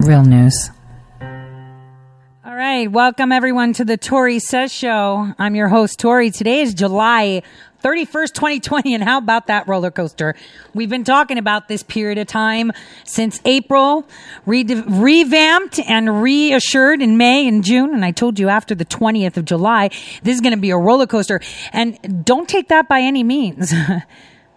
Real news. All right. Welcome, everyone, to the Tory Says Show. I'm your host, Tory. Today is July 31st, 2020. And how about that roller coaster? We've been talking about this period of time since April, revamped and reassured in May and June. And I told you after the 20th of July, this is going to be a roller coaster. And don't take that by any means.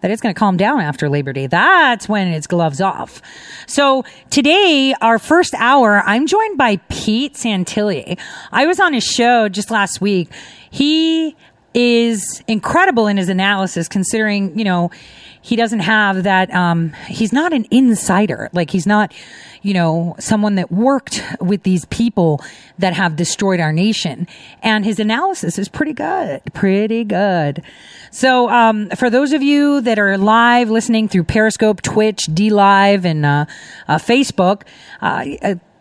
That it's going to calm down after Labor Day. That's when it's gloves off. So today, our first hour, I'm joined by Pete Santilli. I was on his show just last week. He is incredible in his analysis, considering, you know, he doesn't have that, he's not an insider. Like, he's not, you know, someone that worked with these people that have destroyed our nation. And his analysis is pretty good, pretty good. So, for those of you that are live listening through Periscope, Twitch, DLive, and, Facebook,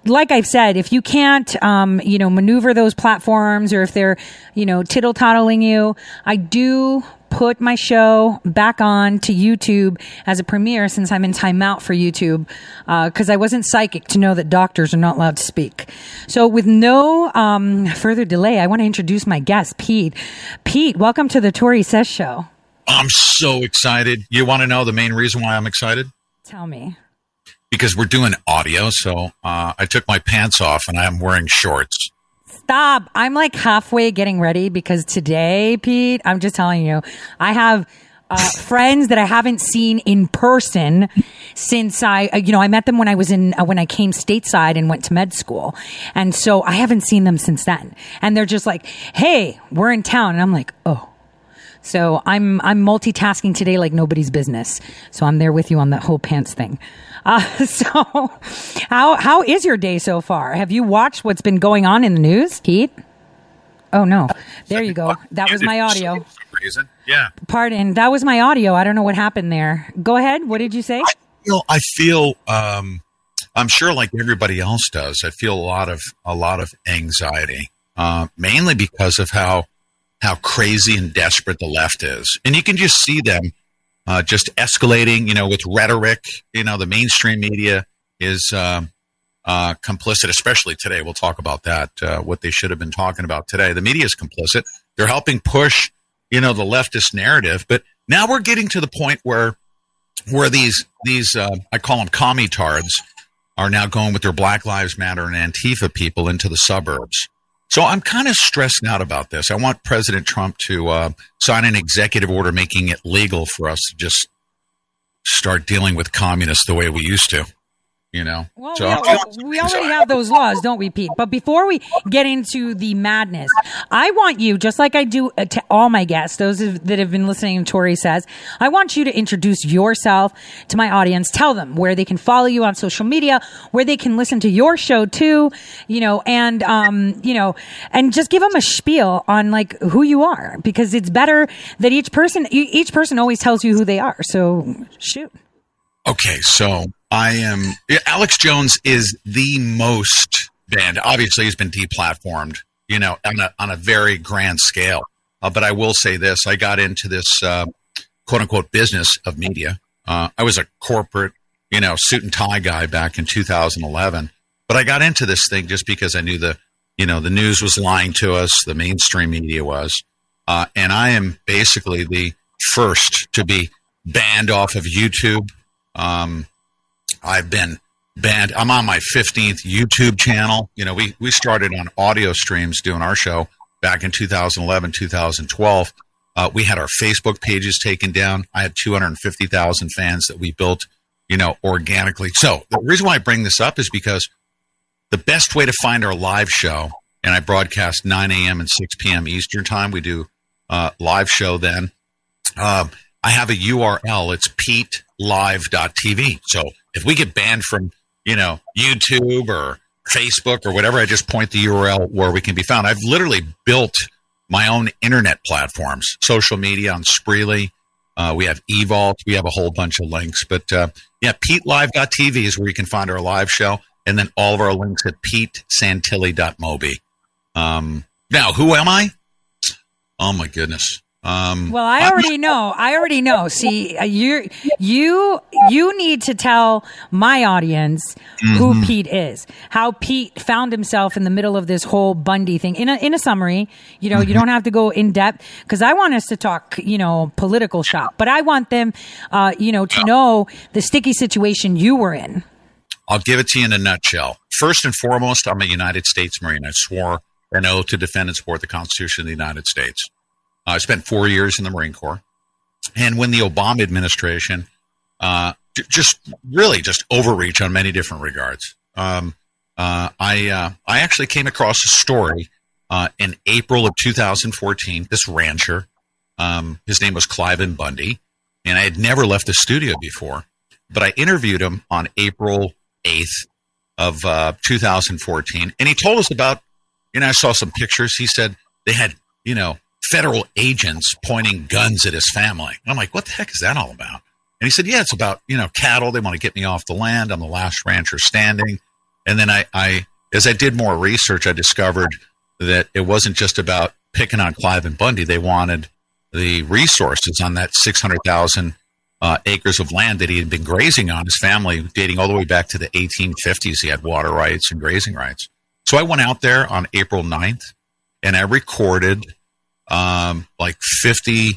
like I've said, if you can't, you know, maneuver those platforms, or if they're, you know, tittle-toddling you, I do put my show back on to YouTube as a premiere, since I'm in timeout for YouTube, because I wasn't psychic to know that doctors are not allowed to speak. So with no further delay, I want to introduce my guest, Pete. Pete, welcome to the Tory Says Show. I'm so excited. You want to know the main reason why I'm excited? Tell me. Because we're doing audio, so I took my pants off and I'm wearing shorts. Stop. I'm like halfway getting ready, because today, Pete, I'm just telling you, I have friends that I haven't seen in person since I met them when I was in, when I came stateside and went to med school. And so I haven't seen them since then. And they're just like, hey, we're in town. And I'm like, oh. So I'm multitasking today like nobody's business. So I'm there with you on that whole pants thing. So how is your day so far? Have you watched what's been going on in the news, Pete? Oh, no. There you go. That was my audio. Yeah. Pardon. That was my audio. I don't know what happened there. Go ahead. What did you say? I feel I'm sure like everybody else does. I feel a lot of anxiety, mainly because of how crazy and desperate the left is. And you can just see them just escalating, you know, with rhetoric. You know, the mainstream media is complicit, especially today. We'll talk about that, what they should have been talking about today. The media is complicit. They're helping push, you know, the leftist narrative. But now we're getting to the point where these I call them commutards, are now going with their Black Lives Matter and Antifa people into the suburbs. So I'm kind of stressed out about this. I want President Trump to sign an executive order making it legal for us to just start dealing with communists the way we used to, you know. Well, so, we already have those laws, don't we, Pete? But before we get into the madness, I want you, just like I do to all my guests, those that have been listening to Tory Says, I want you to introduce yourself to my audience. Tell them where they can follow you on social media, where they can listen to your show too, you know, and, you know, and just give them a spiel on like who you are, because it's better that each person always tells you who they are. So shoot. Okay, so I am Alex Jones is the most banned. Obviously, he's been deplatformed, you know, on a very grand scale. But I will say this: I got into this quote unquote business of media. I was a corporate, you know, suit and tie guy back in 2011. But I got into this thing just because I knew the news was lying to us, the mainstream media was, and I am basically the first to be banned off of YouTube. I've been banned. I'm on my 15th YouTube channel. You know, we started on audio streams doing our show back in 2011, 2012. We had our Facebook pages taken down. I had 250,000 fans that we built, you know, organically. So the reason why I bring this up is because the best way to find our live show, and I broadcast 9 a.m. and 6 p.m. Eastern time. We do live show then. I have a URL. It's PeteLive.TV. So if we get banned from, you know, YouTube or Facebook or whatever, I just point the URL where we can be found. I've literally built my own internet platforms, social media on Spreely. We have eVault. We have a whole bunch of links. But yeah, PeteLive.TV is where you can find our live show. And then all of our links at PeteSantilli.mobi. Now, who am I? Oh my goodness. Well, I already know. See, you need to tell my audience who Pete is, how Pete found himself in the middle of this whole Bundy thing in a summary. You know, you don't have to go in depth because I want us to talk, you know, political shop, but I want them, you know, to know the sticky situation you were in. I'll give it to you in a nutshell. First and foremost, I'm a United States Marine. I swore an oath to defend and support the Constitution of the United States. I spent 4 years in the Marine Corps. And when the Obama administration just overreach on many different regards, I actually came across a story in April of 2014. This rancher, his name was Cliven Bundy, and I had never left the studio before, but I interviewed him on April 8th of 2014, and he told us about, you know, I saw some pictures. He said they had, you know, federal agents pointing guns at his family. And I'm like, what the heck is that all about? And he said, yeah, it's about, you know, cattle. They want to get me off the land. I'm the last rancher standing. And then I as I did more research, I discovered that it wasn't just about picking on Cliven Bundy. They wanted the resources on that 600,000 acres of land that he had been grazing on. His family, dating all the way back to the 1850s, he had water rights and grazing rights. So I went out there on April 9th and I recorded like 50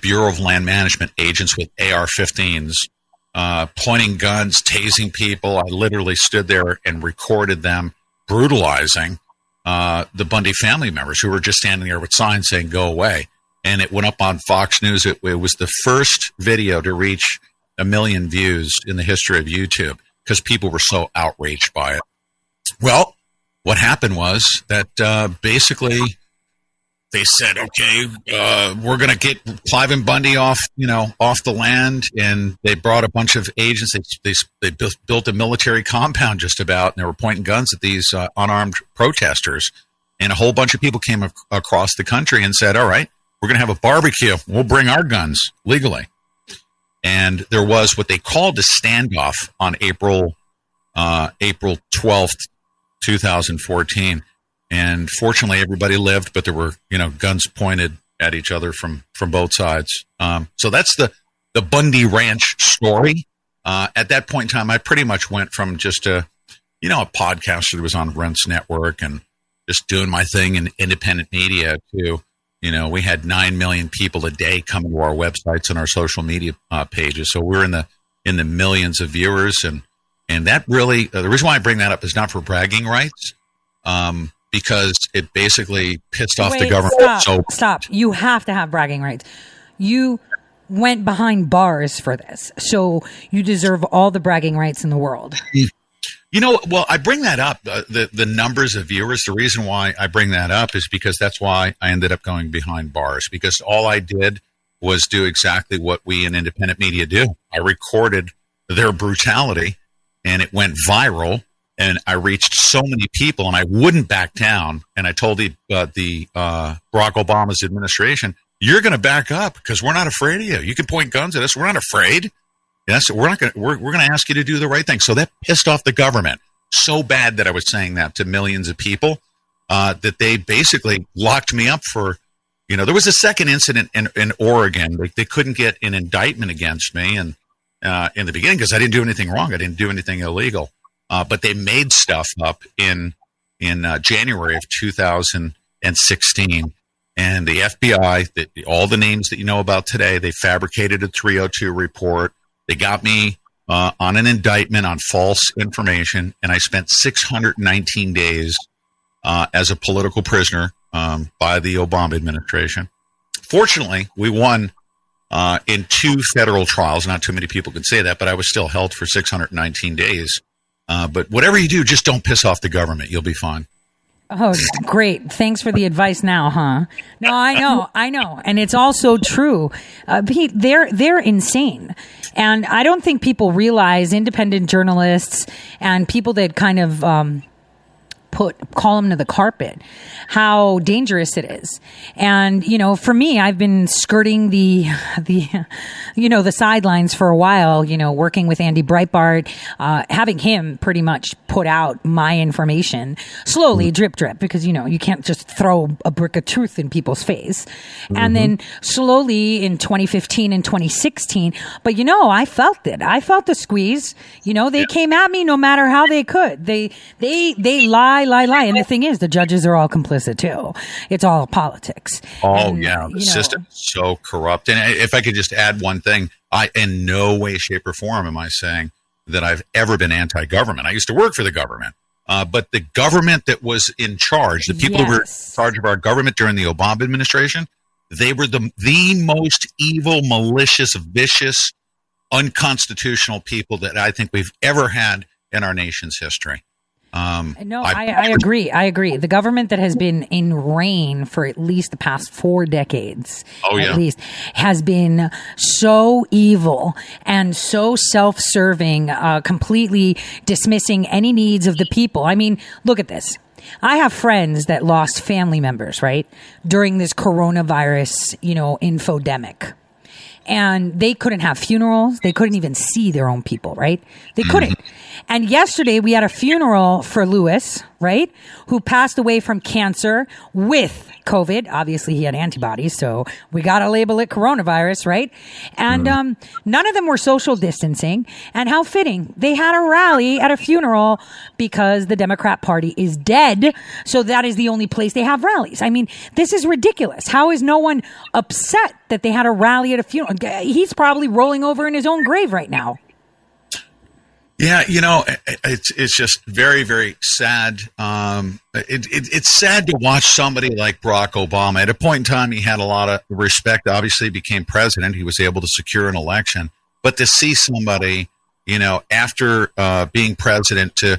Bureau of Land Management agents with AR-15s pointing guns, tasing people. I literally stood there and recorded them brutalizing the Bundy family members who were just standing there with signs saying, go away. And it went up on Fox News. It was the first video to reach 1 million views in the history of YouTube because people were so outraged by it. Well, what happened was that basically they said, okay, we're going to get Cliven Bundy off the land. And they brought a bunch of agents. They built a military compound just about, and they were pointing guns at these unarmed protesters. And a whole bunch of people came across the country and said, all right, we're going to have a barbecue. We'll bring our guns legally. And there was what they called a standoff on April 12th, 2014. And fortunately, everybody lived, but there were, you know, guns pointed at each other from both sides. So that's the Bundy Ranch story. At that point in time, I pretty much went from just a podcaster that was on Rent's Network and just doing my thing in independent media to, you know, we had 9 million people a day coming to our websites and our social media pages. So we're in the millions of viewers. And that really, the reason why I bring that up is not for bragging rights. Because it basically pissed off the government. Stop. You have to have bragging rights. You went behind bars for this. So you deserve all the bragging rights in the world. You know, well, I bring that up, the numbers of viewers. The reason why I bring that up is because that's why I ended up going behind bars, because all I did was do exactly what we in independent media do. I recorded their brutality and it went viral. And I reached so many people, and I wouldn't back down. And I told the Barack Obama's administration, "You're going to back up because we're not afraid of you. You can point guns at us. We're not afraid. Yes, we're not going. We're going to ask you to do the right thing." So that pissed off the government so bad that I was saying that to millions of people that they basically locked me up for. You know, there was a second incident in Oregon. They couldn't get an indictment against me, and in the beginning because I didn't do anything wrong. I didn't do anything illegal. But they made stuff up in January of 2016, and the FBI, all the names that you know about today, they fabricated a 302 report. They got me on an indictment on false information, and I spent 619 days as a political prisoner by the Obama administration. Fortunately, we won in two federal trials. Not too many people could say that, but I was still held for 619 days. But whatever you do, just don't piss off the government. You'll be fine. Oh, great. Thanks for the advice now, huh? No, I know. And it's also true. Pete, they're insane. And I don't think people realize independent journalists and people that kind of call him to the carpet, how dangerous it is. And, you know, for me, I've been skirting the sidelines for a while, you know, working with Andy Breitbart, having him pretty much put out my information slowly, drip, because, you know, you can't just throw a brick of truth in people's face. Mm-hmm. And then slowly in 2015 and 2016. But, you know, I felt it. I felt the squeeze. You know, they came at me no matter how they could. They lie. And the thing is, the judges are all complicit too. It's all politics. Oh, and, yeah. The system is so corrupt. And if I could just add one thing, I in no way, shape, or form am I saying that I've ever been anti-government. I used to work for the government. But the government that was in charge, the people who were in charge of our government during the Obama administration, they were the most evil, malicious, vicious, unconstitutional people that I think we've ever had in our nation's history. No, I agree. I agree. The government that has been in reign for at least the past 4 decades, at least, has been so evil and so self-serving, completely dismissing any needs of the people. I mean, look at this. I have friends that lost family members, right, during this coronavirus, you know, infodemic. And they couldn't have funerals. They couldn't even see their own people, right? They couldn't. And yesterday we had a funeral for Lewis, right? Who passed away from cancer with COVID. Obviously he had antibodies, so we got to label it coronavirus, right? And none of them were social distancing. And how fitting. They had a rally at a funeral because the Democrat Party is dead. So that is the only place they have rallies. I mean, this is ridiculous. How is no one upset that they had a rally at a funeral? He's probably rolling over in his own grave right now. Yeah, you know, it's just very, very sad. It's sad to watch somebody like Barack Obama. At a point in time, he had a lot of respect. Obviously, he became president. He was able to secure an election. But to see somebody, you know, after being president to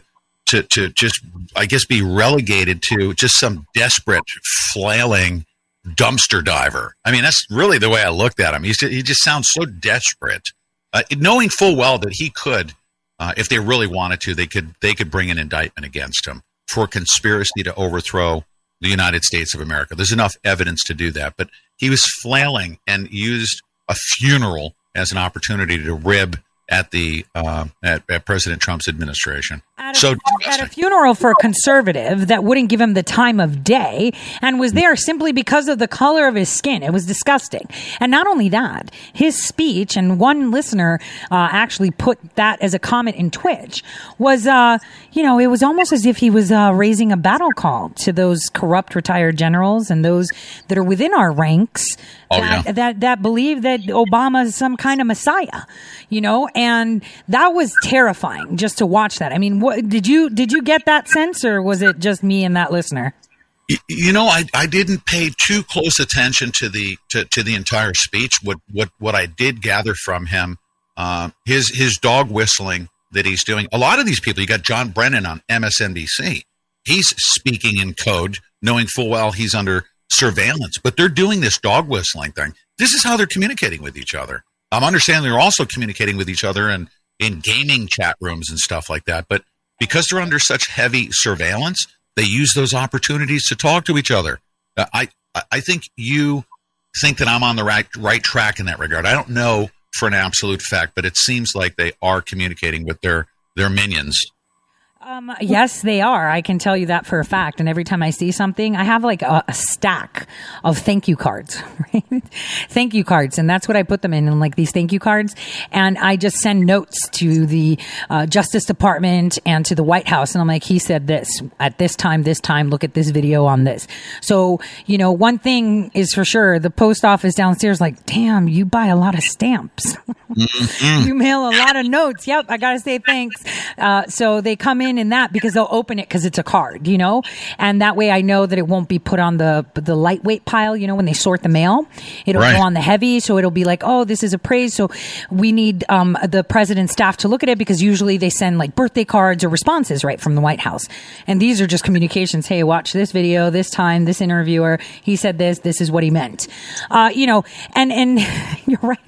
just, I guess, be relegated to just some desperate, flailing dumpster diver. I mean, that's really the way I looked at him. He just sounds so desperate, knowing full well that he could. If they really wanted to, they could bring an indictment against him for conspiracy to overthrow the United States of America. There's enough evidence to do that. But he was flailing and used a funeral as an opportunity to rib at the at President Trump's administration. At a funeral for a conservative that wouldn't give him the time of day and was there simply because of the color of his skin. It was disgusting. And not only that, his speech, and one listener actually put that as a comment in Twitch, was, you know, it was almost as if he was raising a battle call to those corrupt retired generals and those that are within our ranks that believe that Obama is some kind of messiah, you know, and that was terrifying just to watch that. I mean, did you get that sense, or was it just me and that listener? You know, I didn't pay too close attention to the entire speech. What I did gather from him, his dog whistling that he's doing. A lot of these people, you got John Brennan on MSNBC. He's speaking in code, knowing full well he's under surveillance, but they're doing this dog whistling thing. This is how they're communicating with each other. I'm understanding they're also communicating with each other and in gaming chat rooms and stuff like that. But because they're under such heavy surveillance, they use those opportunities to talk to each other. I think you think that I'm on the right track in that regard. I don't know for an absolute fact, but it seems like they are communicating with their minions. Yes, they are. I can tell you that for a fact. And every time I see something, I have like a stack of thank you cards, right? Thank you cards. And that's what I put them in like these thank you cards. And I just send notes to the Justice Department and to the White House. And I'm like, he said this at this time, look at this video on this. So, you know, one thing is for sure, the post office downstairs, like, damn, you buy a lot of stamps. Mm-hmm. You mail a lot of notes. Yep. I got to say thanks. So they come in that because they'll open it because it's a card, you know, and that way I know that it won't be put on the lightweight pile, you know, when they sort the mail, it'll go on the heavy. So it'll be like, oh, this is appraised. So we need the president's staff to look at it because usually they send like birthday cards or responses right from the White House. And these are just communications. Hey, watch this video, this time, this interviewer, he said this, this is what he meant. You know, and you're right.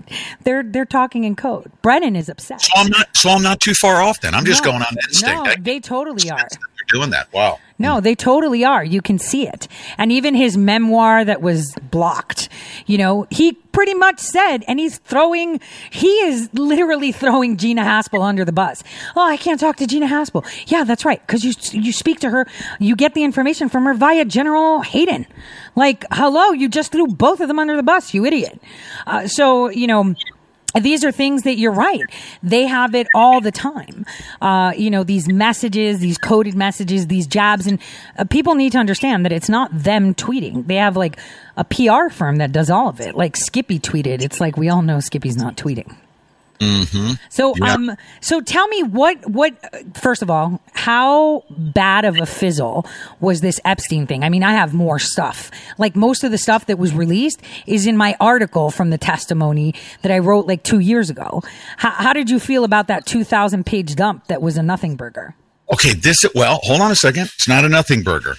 They're talking in code. Brennan is upset. So I'm not too far off then. I'm just going on instinct. They totally are. they're doing that. Wow. No, they totally are. You can see it. And even his memoir that was blocked, you know, he pretty much said, and he is literally throwing Gina Haspel under the bus. Oh, I can't talk to Gina Haspel. Yeah, that's right. Because you speak to her, you get the information from her via General Hayden. Like, hello, you just threw both of them under the bus, you idiot. So, you know, these are things that you're right. They have it all the time. You know, these messages, these coded messages, these jabs. And people need to understand that it's not them tweeting. They have like a PR firm that does all of it. Like Skippy tweeted. It's like we all know Skippy's not tweeting. Mm-hmm. So, yeah. So tell me what, first of all, how bad of a fizzle was this Epstein thing? I mean, I have more stuff. Like most of the stuff that was released is in my article from the testimony that I wrote like 2 years ago. How did you feel about that 2,000-page dump that was a nothing burger? Okay. Well, hold on a second. It's not a nothing burger.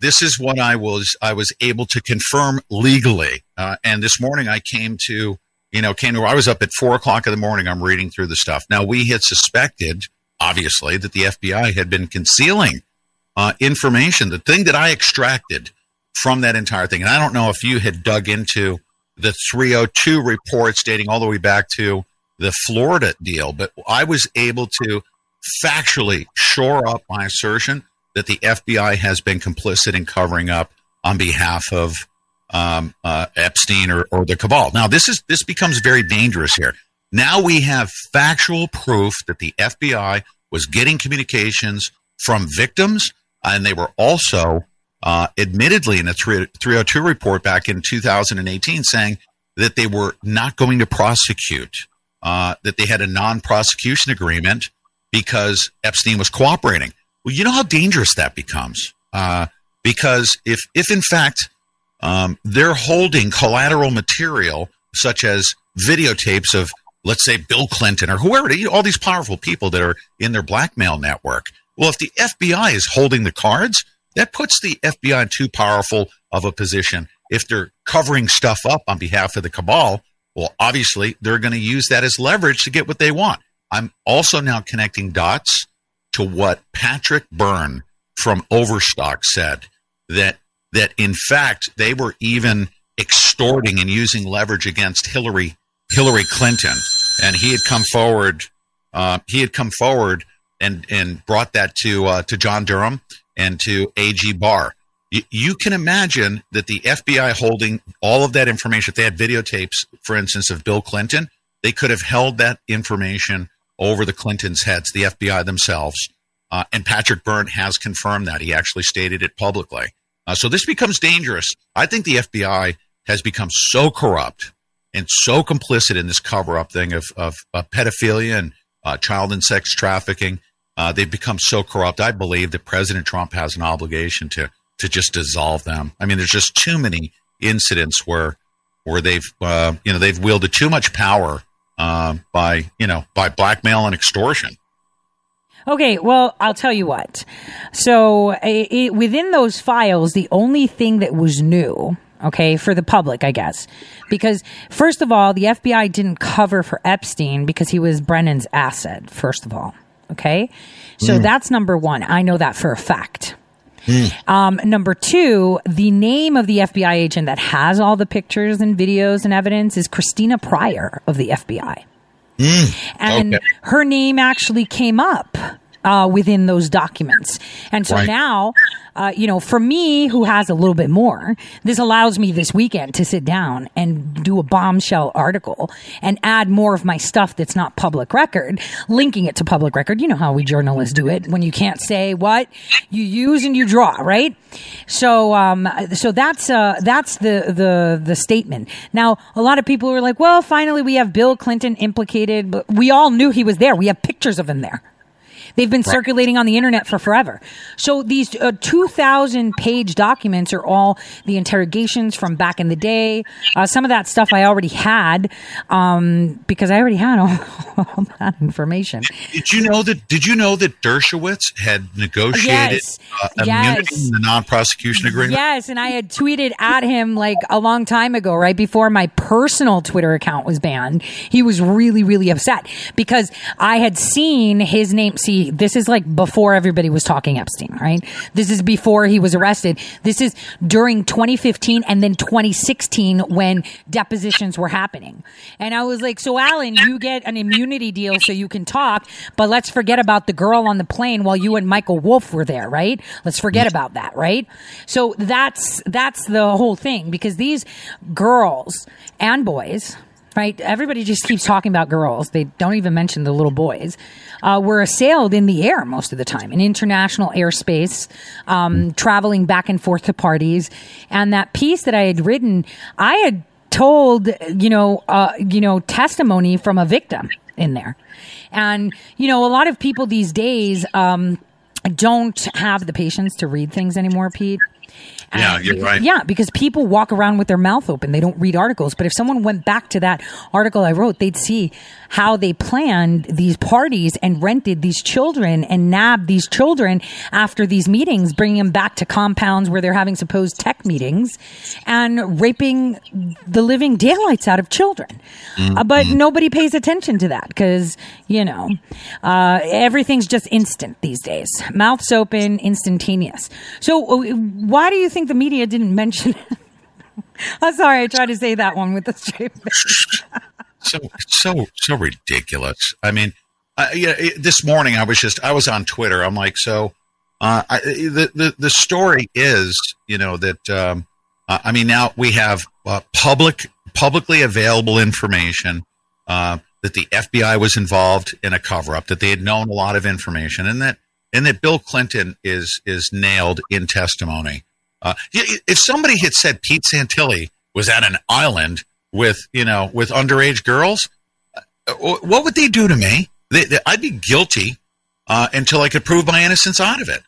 This is what I was able to confirm legally. And this morning I came to I was up at 4:00 in the morning. I'm reading through the stuff. Now, we had suspected, obviously, that the FBI had been concealing information. The thing that I extracted from that entire thing, and I don't know if you had dug into the 302 reports dating all the way back to the Florida deal, but I was able to factually shore up my assertion that the FBI has been complicit in covering up on behalf of Epstein or the cabal. Now, this becomes very dangerous here. Now we have factual proof that the FBI was getting communications from victims, and they were also admittedly in a 302 report back in 2018 saying that they were not going to prosecute, that they had a non-prosecution agreement because Epstein was cooperating. Well, you know how dangerous that becomes, because if in fact they're holding collateral material such as videotapes of, let's say, Bill Clinton or whoever, all these powerful people that are in their blackmail network. Well, if the FBI is holding the cards, that puts the FBI in too powerful of a position. If they're covering stuff up on behalf of the cabal, well, obviously, they're going to use that as leverage to get what they want. I'm also now connecting dots to what Patrick Byrne from Overstock said, that in fact, they were even extorting and using leverage against Hillary Clinton. And he had come forward and brought that to John Durham and to AG Barr. You can imagine that the FBI holding all of that information. If they had videotapes, for instance, of Bill Clinton, they could have held that information over the Clintons' heads, the FBI themselves. And Patrick Byrne has confirmed that. He actually stated it publicly. So this becomes dangerous. I think the FBI has become so corrupt and so complicit in this cover-up thing of pedophilia and child and sex trafficking. They've become so corrupt. I believe that President Trump has an obligation to just dissolve them. I mean, there's just too many incidents where they've wielded too much power by blackmail and extortion. Okay, well, I'll tell you what. So within those files, the only thing that was new, okay, for the public, I guess, because first of all, the FBI didn't cover for Epstein because he was Brennan's asset, first of all. Okay, so that's number one. I know that for a fact. Number two, the name of the FBI agent that has all the pictures and videos and evidence is Christina Pryor of the FBI. And her name actually came up within those documents. And so now, for me, who has a little bit more, this allows me this weekend to sit down and do a bombshell article and add more of my stuff that's not public record, linking it to public record. You know how we journalists do it when you can't say what you use and you draw, right? So, so that's the statement. Now, a lot of people were like, well, finally we have Bill Clinton implicated, but we all knew he was there. We have pictures of him there. They've been circulating on the internet for forever. So these 2,000-page documents are all the interrogations from back in the day. Some of that stuff I already had because I already had all that information. Did you know that Dershowitz had negotiated immunity in the non-prosecution agreement? Yes, and I had tweeted at him like a long time ago, right before my personal Twitter account was banned. He was really, really upset because I had seen his name. See, Clearly, this is like before everybody was talking Epstein, right? This is before he was arrested. This is during 2015 and then 2016 when depositions were happening. And I was like, so Alan, you get an immunity deal so you can talk, but let's forget about the girl on the plane while you and Michael Wolff were there, right? Let's forget about that, right? So that's the whole thing, because these girls and boys, right? Everybody just keeps talking about girls. They don't even mention the little boys. Were assailed in the air most of the time, in international airspace, traveling back and forth to parties. And that piece that I had written, I had told, testimony from a victim in there. And, a lot of people these days don't have the patience to read things anymore, Pete. Yeah, you're right. Yeah, because people walk around with their mouth open. They don't read articles. But if someone went back to that article I wrote, they'd see how they planned these parties and rented these children and nabbed these children after these meetings, bringing them back to compounds where they're having supposed tech meetings and raping the living daylights out of children. Mm-hmm. But nobody pays attention to that because, everything's just instant these days. Mouths open, instantaneous. So why do you think the media didn't mention it? I'm sorry, I tried to say that one with the straight face. so ridiculous. I mean, this morning I was on Twitter. I'm like, the story is, that now we have publicly available information that the FBI was involved in a cover up, that they had known a lot of information, and that Bill Clinton is nailed in testimony. If somebody had said Pete Santilli was at an island with underage girls, what would they do to me? I'd be guilty until I could prove my innocence out of it.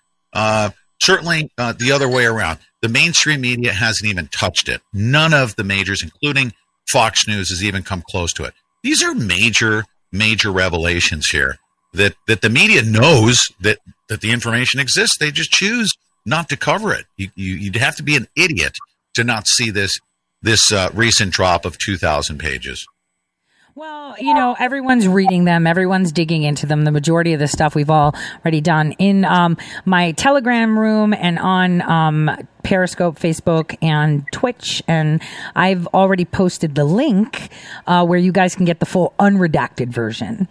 Certainly, the other way around. The mainstream media hasn't even touched it. None of the majors, including Fox News, has even come close to it. These are major, major revelations here that the media knows that the information exists. They just choose not to cover it. You'd have to be an idiot to not see this recent drop of 2,000 pages. Well, everyone's reading them. Everyone's digging into them. The majority of the stuff we've already done in my Telegram room and on Periscope, Facebook, and Twitch. And I've already posted the link where you guys can get the full unredacted version.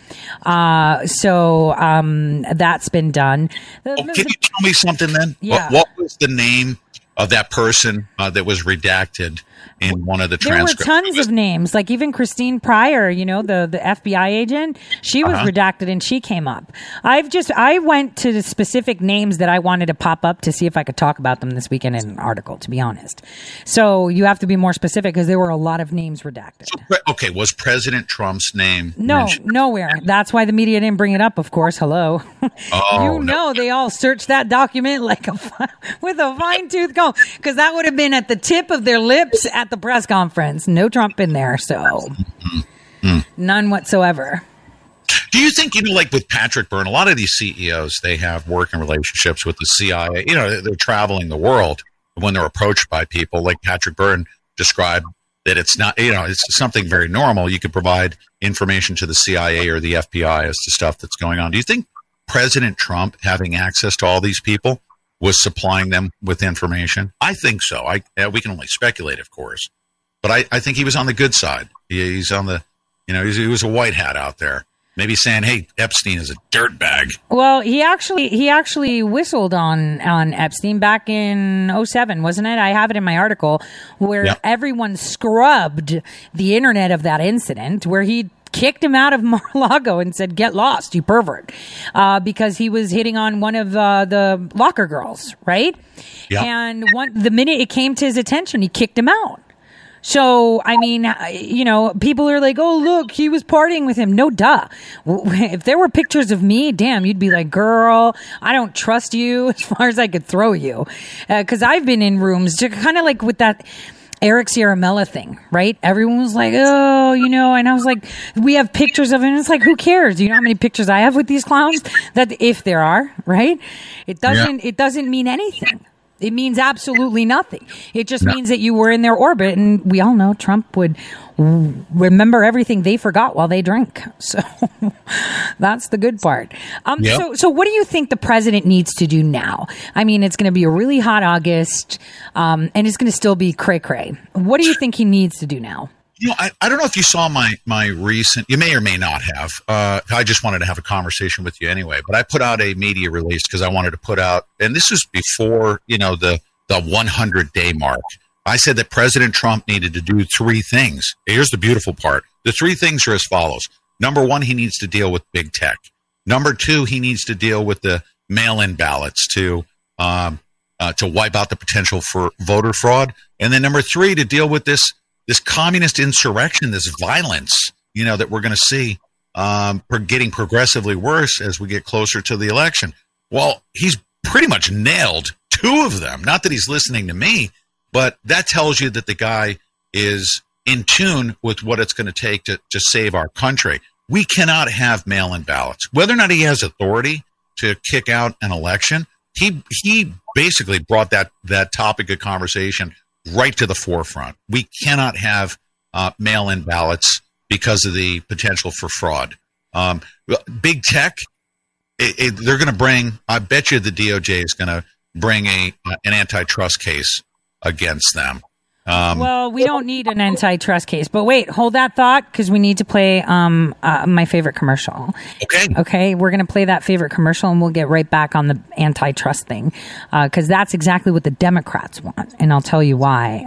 So that's been done. Can you tell me something then? Yeah. What was the name of that person that was redacted in one of the transcripts? There were tons of names, like even Christine Pryor, the FBI agent, she was redacted and she came up. I went to the specific names that I wanted to pop up to see if I could talk about them this weekend in an article, to be honest. So you have to be more specific because there were a lot of names redacted. So, okay, was President Trump's name? No, nowhere. That's why the media didn't bring it up, of course. Hello. Oh, they all searched that document like with a fine-tooth comb because that would have been at the tip of their lips at the press conference. No Trump in there, so none whatsoever. Do you think, like with Patrick Byrne, a lot of these CEOs, they have working relationships with the CIA. They're traveling the world when they're approached by people. Like Patrick Byrne described that it's not, it's something very normal. You could provide information to the CIA or the FBI as to stuff that's going on. Do you think President Trump having access to all these people was supplying them with information? I think so. We can only speculate, of course, but I think he was on the good side. He's on the, he was a white hat out there, maybe saying, "Hey, Epstein is a dirtbag." Well, he actually whistled on Epstein back in 2007, wasn't it? I have it in my article where everyone scrubbed the internet of that incident where he kicked him out of Mar-a-Lago and said, "Get lost, you pervert," because he was hitting on one of the locker girls, right? Yep. And the minute it came to his attention, he kicked him out. So, I mean, people are like, "Oh, look, he was partying with him." No, duh. If there were pictures of me, damn, you'd be like, "Girl, I don't trust you as far as I could throw you." Because I've been in rooms to kind of like with that Eric Ciaramella thing, right? Everyone was like, "Oh, and I was like, we have pictures of him. It's like, who cares? Do you know how many pictures I have with these clowns? That if there are, right? It doesn't mean anything. It means absolutely nothing. It just means that you were in their orbit. And we all know Trump would remember everything they forgot while they drank. So that's the good part. So what do you think the president needs to do now? I mean, it's going to be a really hot August, and it's going to still be cray-cray. What do you think he needs to do now? You know, I don't know if you saw my recent, you may or may not have. I just wanted to have a conversation with you anyway, but I put out a media release because I wanted to put out, and this is before, you know, the 100-day mark. I said that President Trump needed to do three things. Here's the beautiful part. The three things are as follows. Number one, he needs to deal with big tech. Number two, he needs to deal with the mail-in ballots to wipe out the potential for voter fraud. And then number three, to deal with this communist insurrection, this violence, you know, that we're going to see getting progressively worse as we get closer to the election. Well, he's pretty much nailed two of them. Not that he's listening to me, but that tells you that the guy is in tune with what it's going to take to save our country. We cannot have mail-in ballots. Whether or not he has authority to kick out an election, he basically brought that topic of conversation right to the forefront. We cannot have mail-in ballots because of the potential for fraud. Big tech, they're going to bring, I bet you the DOJ is going to bring an antitrust case against them. Well, we don't need an antitrust case, but wait, hold that thought because we need to play my favorite commercial. Okay, we're going to play that favorite commercial and we'll get right back on the antitrust thing because that's exactly what the Democrats want, and I'll tell you why.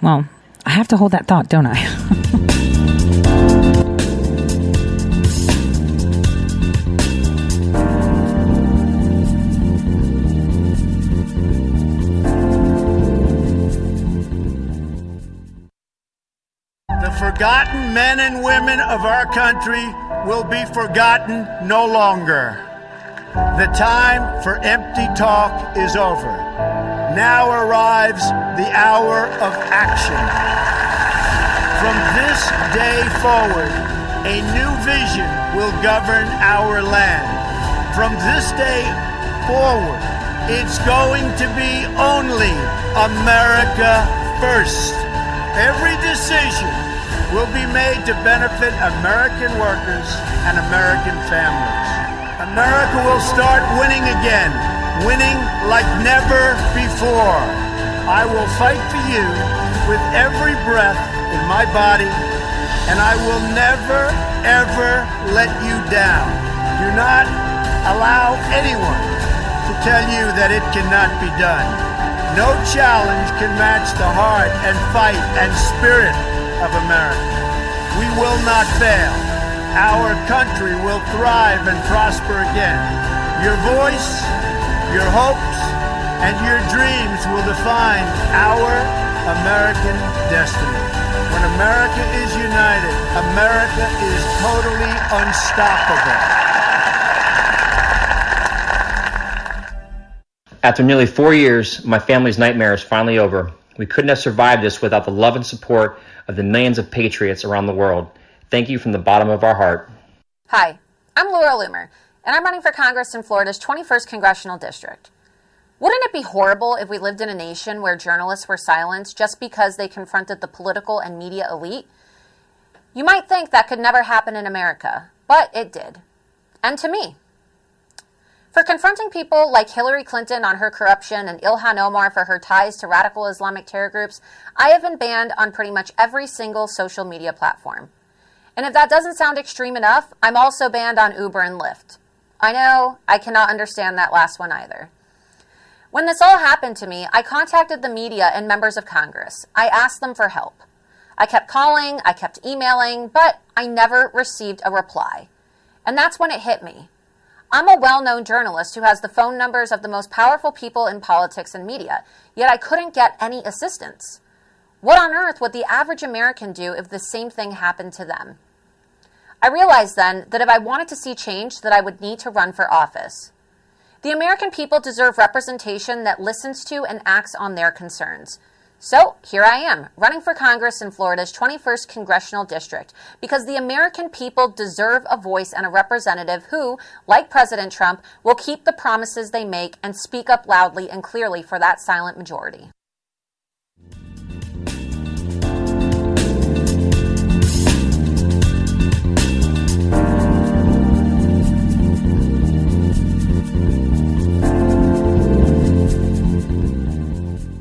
Well, I have to hold that thought, don't I? Forgotten men and women of our country will be forgotten no longer. The time for empty talk is over. Now arrives the hour of action. From this day forward, a new vision will govern our land. From this day forward, it's going to be only America first. Every decision will be made to benefit American workers and American families. America will start winning again, winning like never before. I will fight for you with every breath in my body, and I will never, ever let you down. Do not allow anyone to tell you that it cannot be done. No challenge can match the heart and fight and spirit of America. We will not fail. Our country will thrive and prosper again. Your voice, your hopes, and your dreams will define our American destiny. When America is united, America is totally unstoppable. After nearly 4 years, my family's nightmare is finally over. We couldn't have survived this without the love and support of the millions of patriots around the world. Thank you from the bottom of our heart. Hi, I'm Laura Loomer, and I'm running for Congress in Florida's 21st Congressional District. Wouldn't it be horrible if we lived in a nation where journalists were silenced just because they confronted the political and media elite? You might think that could never happen in America, but it did. And to me. For confronting people like Hillary Clinton on her corruption and Ilhan Omar for her ties to radical Islamic terror groups, I have been banned on pretty much every single social media platform. And if that doesn't sound extreme enough, I'm also banned on Uber and Lyft. I know, I cannot understand that last one either. When this all happened to me, I contacted the media and members of Congress. I asked them for help. I kept calling, I kept emailing, but I never received a reply. And that's when it hit me. I'm a well-known journalist who has the phone numbers of the most powerful people in politics and media, yet I couldn't get any assistance. What on earth would the average American do if the same thing happened to them? I realized then that if I wanted to see change, that I would need to run for office. The American people deserve representation that listens to and acts on their concerns, So here I am, running for Congress in Florida's 21st Congressional District, because the American people deserve a voice and a representative who, like President Trump, will keep the promises they make and speak up loudly and clearly for that silent majority.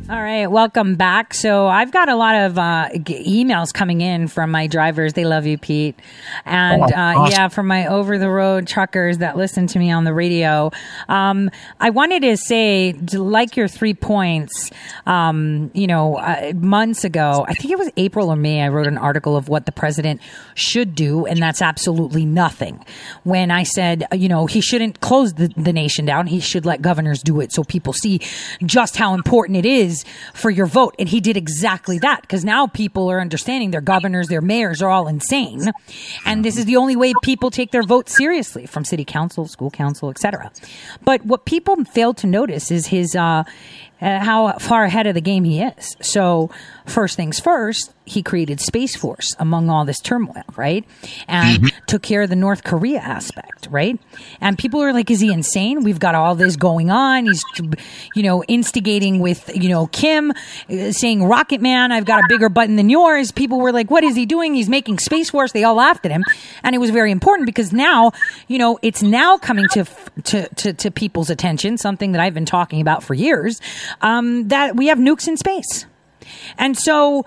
All right, welcome back. So I've got a lot of emails coming in from my drivers. They love you, Pete. And yeah, from my over-the-road truckers that listen to me on the radio. I wanted to say, like your 3 points, you know, months ago, I think it was April or May, I wrote an article of what the president should do, and that's absolutely nothing. When I said, you know, he shouldn't close the nation down. He should let governors do it so people see just how important it is for your vote. And he did exactly that, because now people are understanding their governors, their mayors are all insane. And this is the only way people take their vote seriously, from city council, school council, etc. But what people fail to notice is his, how far ahead of the game he is. So first things first, he created Space Force among all this turmoil, right? And took care of the North Korea aspect, right? And people are like, is he insane? We've got all this going on. He's, you know, instigating with, you know, Kim, saying, Rocket Man, I've got a bigger button than yours. People were like, what is he doing? He's making Space Force. They all laughed at him. And it was very important, because now, you know, it's now coming to people's attention, something that I've been talking about for years, that we have nukes in space. And so,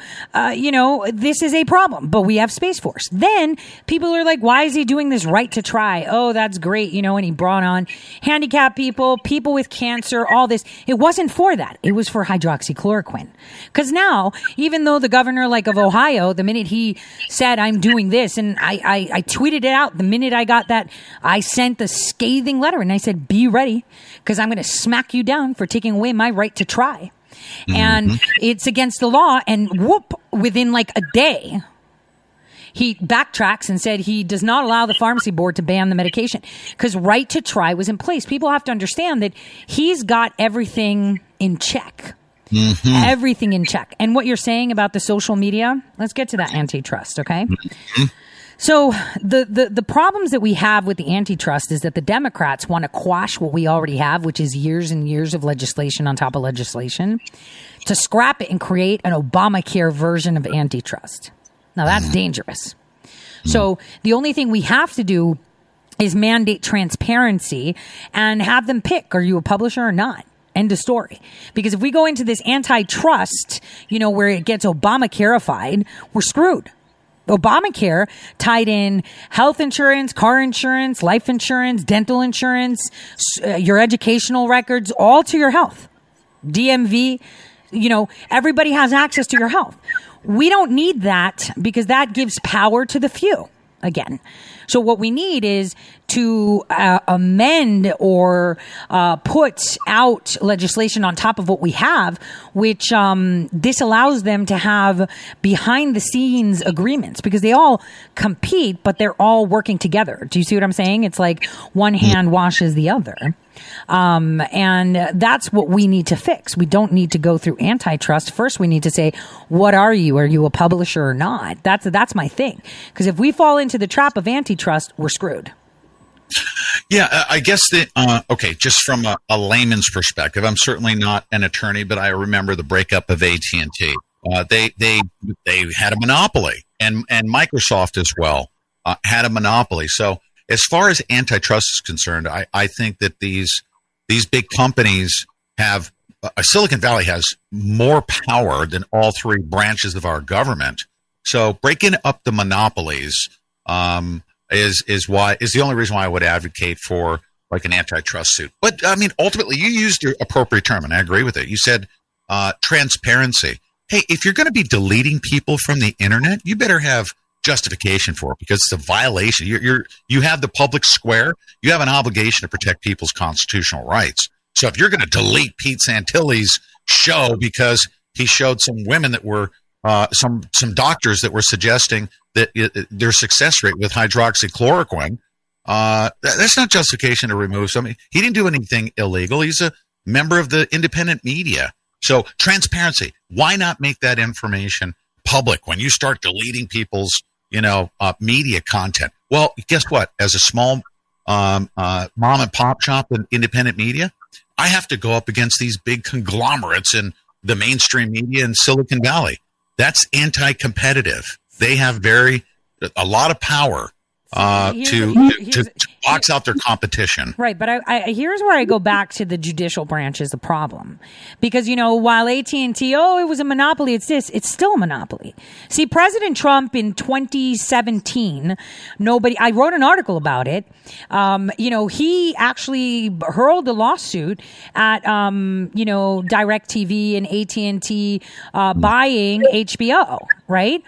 you know, this is a problem, but we have Space Force. Then people are like, why is he doing this right to try? Oh, that's great. You know, and he brought on handicapped people, people with cancer, all this. It wasn't for that. It was for hydroxychloroquine. Because now, even though the governor of Ohio, the minute he said, I'm doing this, and I tweeted it out the minute I got that, I sent the scathing letter and I said, be ready, because I'm going to smack you down for taking away my right to try. And it's against the law. And whoop, within a day, he backtracks and said he does not allow the pharmacy board to ban the medication, because right to try was in place. People have to understand that he's got everything in check. Everything in check. And what you're saying about the social media, let's get to that antitrust, okay? So the problems that we have with the antitrust is that the Democrats want to quash what we already have, which is years and years of legislation on top of legislation, to scrap it and create an Obamacare version of antitrust. Now, that's dangerous. So the only thing we have to do is mandate transparency and have them pick, are you a publisher or not? End of story. Because if we go into this antitrust, you know, where it gets Obamacare-ified, we're screwed. Obamacare tied in health insurance, car insurance, life insurance, dental insurance, your educational records, all to your health. DMV, you know, everybody has access to your health. We don't need that, because that gives power to the few again. So what we need is to amend or put out legislation on top of what we have, which this allows them to have behind-the-scenes agreements, because they all compete, but they're all working together. Do you see what I'm saying? It's like one hand washes the other. And that's what we need to fix. We don't need to go through antitrust. First, we need to say, what are you? Are you a publisher or not? That's my thing. Because if we fall into the trap of antitrust, we're screwed. Yeah, I guess okay, just from a layman's perspective, I'm certainly not an attorney, but I remember the breakup of AT&T. They had a monopoly, and Microsoft as well had a monopoly. So as far as antitrust is concerned, I think that these big companies have Silicon Valley has more power than all three branches of our government. So breaking up the monopolies is the only reason why I would advocate for an antitrust suit. But I mean, ultimately, you used your appropriate term, and I agree with it. You said transparency. Hey, if you're going to be deleting people from the internet, you better have justification for it, because it's a violation. You have the public square. You have an obligation to protect people's constitutional rights. So if you're going to delete Pete Santilli's show because he showed some women that were some doctors that were suggesting that their success rate with hydroxychloroquine, that's not justification to remove somebody. He didn't do anything illegal. He's a member of the independent media. So transparency, why not make that information public when you start deleting people's, media content? Well, guess what? As a small mom and pop shop and independent media, I have to go up against these big conglomerates in the mainstream media in Silicon Valley. That's anti-competitive. They have a lot of power to box out their competition. Right. But I here's where I go back to the judicial branch is the problem, because, while AT&T, it was a monopoly, it's still a monopoly. See, President Trump in 2017, I wrote an article about it. He actually hurled a lawsuit at, DirecTV and AT&T buying HBO. Right.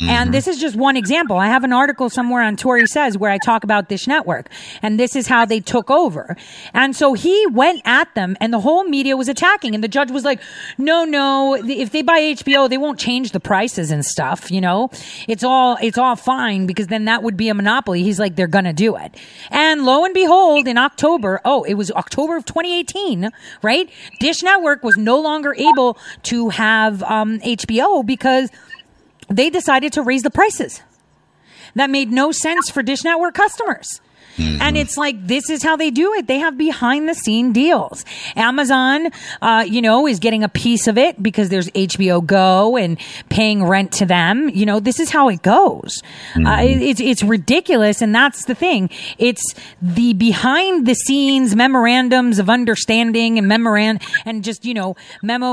Mm-hmm. And this is just one example. I have an article somewhere on Tory Says where I talk about Dish Network, and this is how they took over. And so he went at them, and the whole media was attacking. And the judge was like, no, if they buy HBO, they won't change the prices and stuff. It's all fine, because then that would be a monopoly. He's like, they're going to do it. And lo and behold, in October, it was October of 2018, right? Dish Network was no longer able to have HBO because they decided to raise the prices. That made no sense for Dish Network customers. Mm-hmm. And it's like, this is how they do it. They have behind the scene deals. Amazon, is getting a piece of it because there's HBO Go and paying rent to them. This is how it goes. Mm-hmm. It's ridiculous. And that's the thing. It's the behind the scenes memorandums of understanding and memo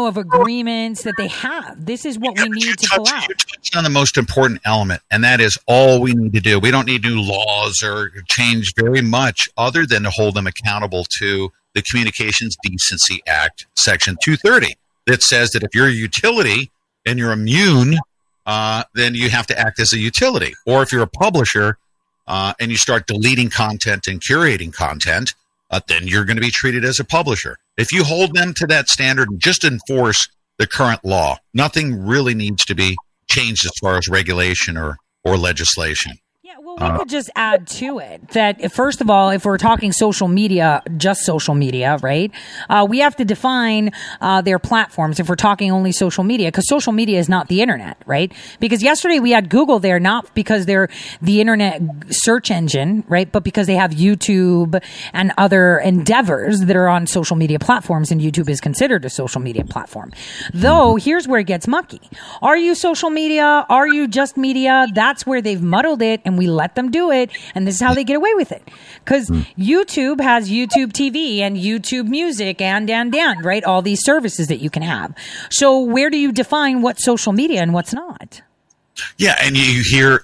of agreements that they have. This is what we need to pull out. You touched on the most important element, and that is all we need to do. We don't need new laws or change very much other than to hold them accountable to the Communications Decency Act, Section 230, that says that if you're a utility and you're immune, then you have to act as a utility. Or if you're a publisher and you start deleting content and curating content, then you're going to be treated as a publisher. If you hold them to that standard and just enforce the current law, nothing really needs to be changed as far as regulation or legislation. Well, we could just add to it that, first of all, if we're talking social media, just social media, right? We have to define their platforms if we're talking only social media, because social media is not the internet, right? Because yesterday we had Google there, not because they're the internet search engine, right? But because they have YouTube and other endeavors that are on social media platforms, and YouTube is considered a social media platform. Though, here's where it gets mucky. Are you social media? Are you just media? That's where they've muddled it, and we let them do it, and this is how they get away with it, because YouTube has YouTube TV and YouTube Music and right, all these services that you can have. So where do you define what's social media and what's not? Yeah, and you hear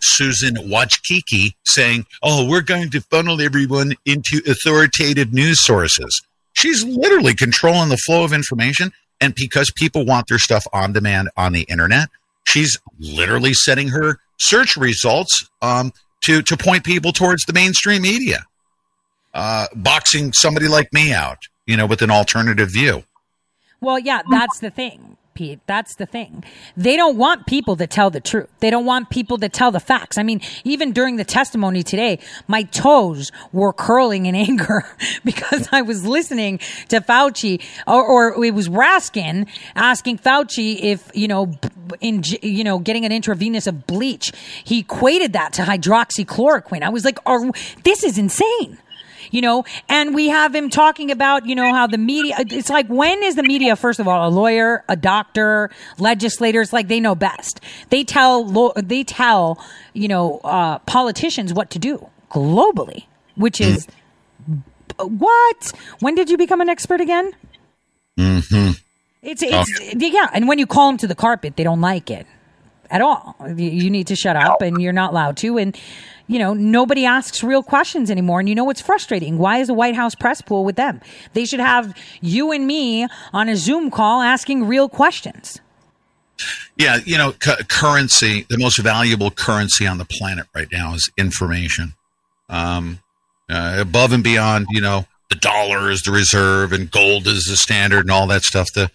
Susan Wojcicki saying, we're going to funnel everyone into authoritative news sources. She's literally controlling the flow of information, and because people want their stuff on demand on the internet, she's literally setting her search results to point people towards the mainstream media, boxing somebody like me out, with an alternative view. Well, yeah, that's the thing, Pete. That's the thing. They don't want people to tell the truth. They don't want people to tell the facts. I mean, even during the testimony today, my toes were curling in anger because I was listening to Fauci, or it was Raskin asking Fauci if, getting an intravenous of bleach, he equated that to hydroxychloroquine. I was like, this is insane. And we have him talking about, how the media, it's like, when is the media, first of all, a lawyer, a doctor, legislators, like, they know best. They tell politicians what to do globally, which is what? When did you become an expert again? Mm-hmm. Yeah. And when you call them to the carpet, they don't like it at all. You need to shut up, and you're not allowed to. And, nobody asks real questions anymore. And it's frustrating. Why is the White House press pool with them? They should have you and me on a Zoom call asking real questions. Yeah. Currency, the most valuable currency on the planet right now is information. Above and beyond, the dollar is the reserve and gold is the standard and all that stuff. The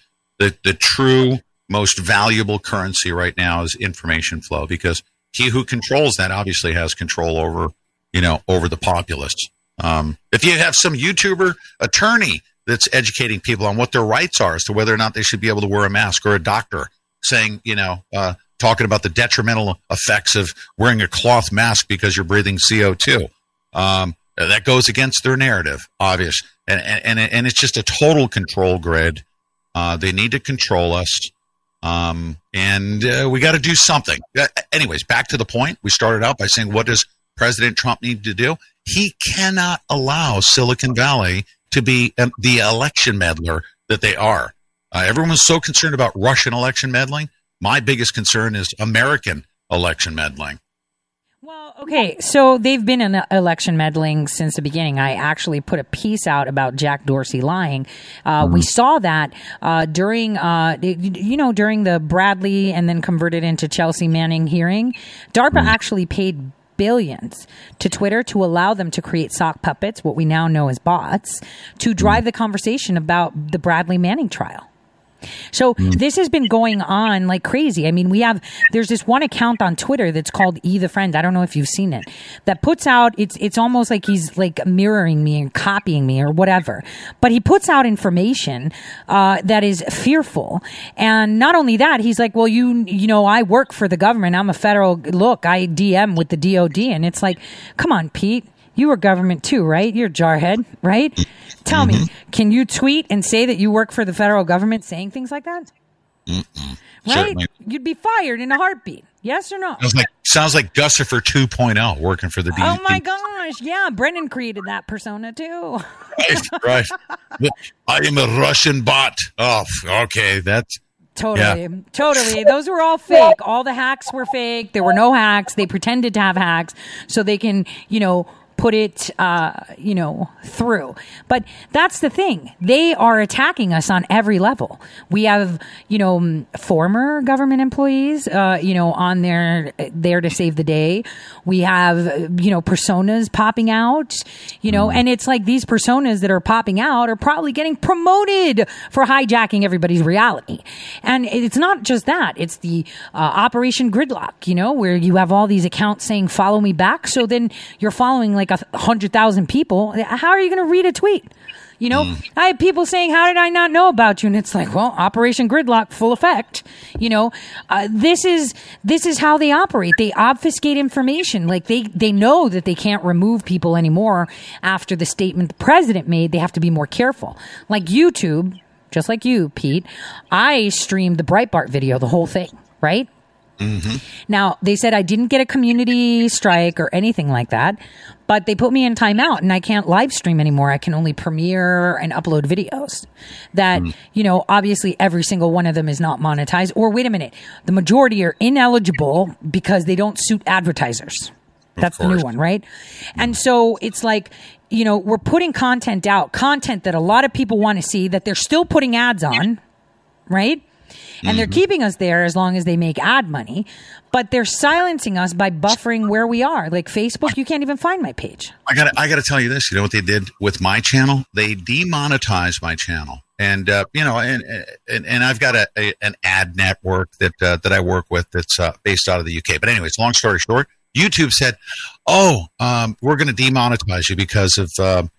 true most valuable currency right now is information flow, because he who controls that obviously has control over the populace. If you have some YouTuber attorney that's educating people on what their rights are as to whether or not they should be able to wear a mask, or a doctor saying, you know, talking about the detrimental effects of wearing a cloth mask because you're breathing CO2. That goes against their narrative, obvious. And it's just a total control grid. They need to control us. And we got to do something. Anyways, back to the point. We started out by saying, what does President Trump need to do? He cannot allow Silicon Valley to be the election meddler that they are. Everyone was so concerned about Russian election meddling. My biggest concern is American election meddling. Well, okay, so they've been in election meddling since the beginning. I actually put a piece out about Jack Dorsey lying. We saw that during the Bradley and then converted into Chelsea Manning hearing. DARPA actually paid billions to Twitter to allow them to create sock puppets, what we now know as bots, to drive the conversation about the Bradley Manning trial. So this has been going on like crazy. I mean, there's this one account on Twitter that's called E the Friend. I don't know if you've seen it. That puts out, it's almost like he's like mirroring me and copying me or whatever. But he puts out information that is fearful. And not only that, he's like, well, you know, I work for the government. I'm a federal, look, I DM with the DOD. And it's like, come on, Pete. You were government too, right? You're jarhead, right? Tell me, can you tweet and say that you work for the federal government saying things like that? Mm-mm. Right? Certainly. You'd be fired in a heartbeat. Yes or no? Sounds like Gussifer 2.0 working for the DOD. Oh my gosh. Yeah. Brennan created that persona too. Right. I am a Russian bot. Oh, okay. That's. Totally. Yeah. Totally. Those were all fake. All the hacks were fake. There were no hacks. They pretended to have hacks so they can, you know, put it, through. But that's the thing. They are attacking us on every level. We have, you know, former government employees, on there to save the day. We have, you know, personas popping out, you know, and it's like these personas that are popping out are probably getting promoted for hijacking everybody's reality. And it's not just that. It's the Operation Gridlock, you know, where you have all these accounts saying, follow me back. So then you're following like 100,000 people. How are you going to read a tweet? You know, I have people saying, how did I not know about you? And it's like, well, Operation Gridlock, full effect. You know, this is how they operate. They obfuscate information. Like they know that they can't remove people anymore after the statement the president made. They have to be more careful. Like YouTube, just like you, Pete, I streamed the Breitbart video, the whole thing, right? Mm-hmm. Now, they said I didn't get a community strike or anything like that, but they put me in timeout and I can't live stream anymore. I can only premiere and upload videos that, you know, obviously every single one of them is not monetized. Or wait a minute, the majority are ineligible because they don't suit advertisers. That's the new one, right? And so it's like, you know, we're putting content out, content that a lot of people want to see that they're still putting ads on, right? And they're keeping us there as long as they make ad money, but they're silencing us by buffering where we are. Like Facebook, you can't even find my page. I gotta tell you this. You know what they did with my channel? They demonetized my channel, and and I've got an ad network that I work with that's based out of the UK. But anyways, long story short, YouTube said, we're going to demonetize you because of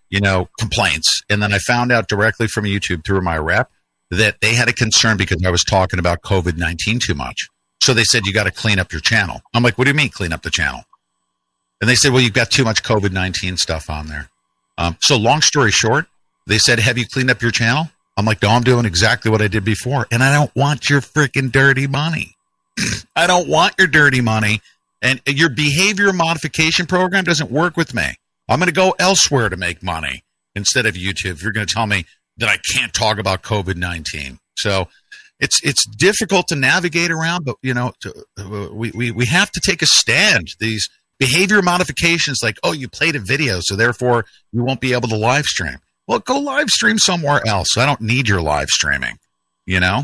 complaints. And then I found out directly from YouTube through my rep that they had a concern because I was talking about COVID-19 too much. So they said, you got to clean up your channel. I'm like, what do you mean clean up the channel? And they said, well, you've got too much COVID-19 stuff on there. So long story short, they said, have you cleaned up your channel? I'm like, no, I'm doing exactly what I did before. And I don't want your freaking dirty money. I don't want your dirty money. And your behavior modification program doesn't work with me. I'm going to go elsewhere to make money instead of YouTube. If you're going to tell me that I can't talk about COVID-19. So it's difficult to navigate around, but we have to take a stand. These behavior modifications like, oh, you played a video, so therefore you won't be able to live stream. Well, go live stream somewhere else. I don't need your live streaming, you know?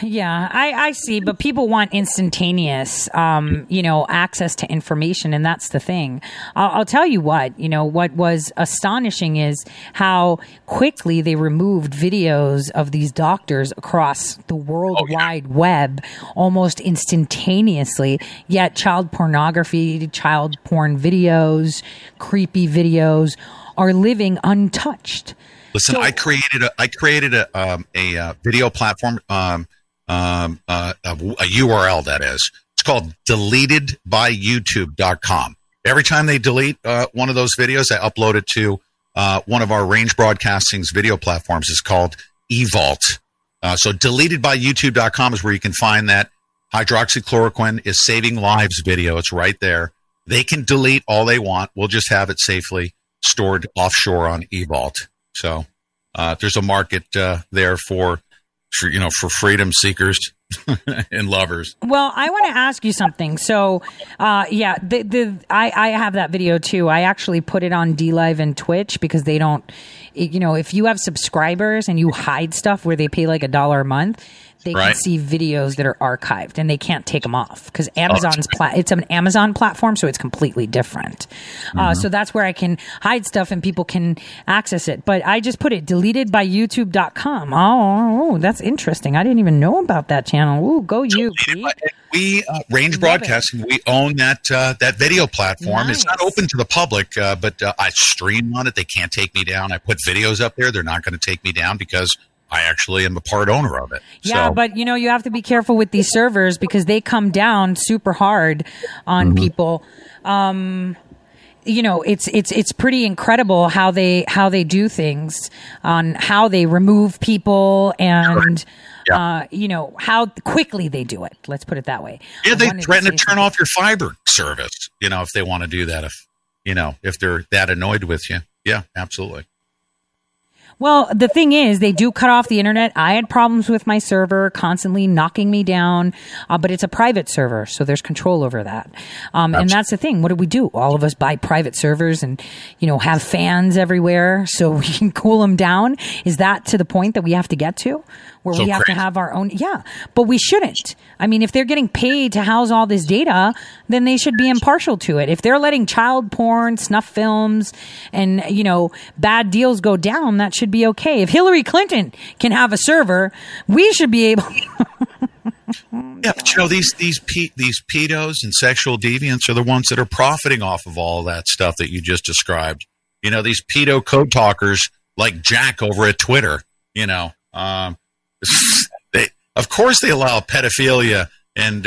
Yeah, I see. But people want instantaneous, access to information. And that's the thing. I'll tell you what was astonishing is how quickly they removed videos of these doctors across the world wide web almost instantaneously. Yet child pornography, child porn videos, creepy videos are living untouched. Listen, I created a video platform, a URL that is. It's called deletedbyyoutube.com. Every time they delete one of those videos, I upload it to one of our Range Broadcasting's video platforms. It's called eVault. So deletedbyyoutube.com is where you can find that. Hydroxychloroquine is saving lives video. It's right there. They can delete all they want. We'll just have it safely stored offshore on eVault. So there's a market there for freedom seekers and lovers. Well, I want to ask you something. So, I have that video too. I actually put it on DLive and Twitch because they don't, if you have subscribers and you hide stuff where they pay like $1 a month, they right. can see videos that are archived and they can't take them off because Amazon's it's an Amazon platform, so it's completely different. Mm-hmm. So that's where I can hide stuff and people can access it. But I just put it deletedbyyoutube.com. Oh, that's interesting. I didn't even know about that channel. Ooh, go you. We Range Broadcasting. We own that video platform. Nice. It's not open to the public, but I stream on it. They can't take me down. I put videos up there. They're not going to take me down because I actually am a part owner of it. Yeah, so. But you have to be careful with these servers because they come down super hard on mm-hmm. people. It's pretty incredible how they do things, on how they remove people and yeah. How quickly they do it. Let's put it that way. Yeah, they threaten to turn off your fiber service. If they want to do that, if they're that annoyed with you. Yeah, absolutely. Well, the thing is, they do cut off the internet. I had problems with my server constantly knocking me down, but it's a private server, so there's control over that. And that's the thing. What do we do? All of us buy private servers and, have fans everywhere so we can cool them down. Is that to the point that we have to get to where we have to have our own? Yeah, but we shouldn't. I mean, if they're getting paid to house all this data, then they should be impartial to it. If they're letting child porn, snuff films, and, bad deals go down, that should be okay. If Hillary Clinton can have a server, we should be able. Yeah, but these pedos and sexual deviants are the ones that are profiting off of all that stuff that you just described. These pedo code talkers like Jack over at Twitter. They allow pedophilia and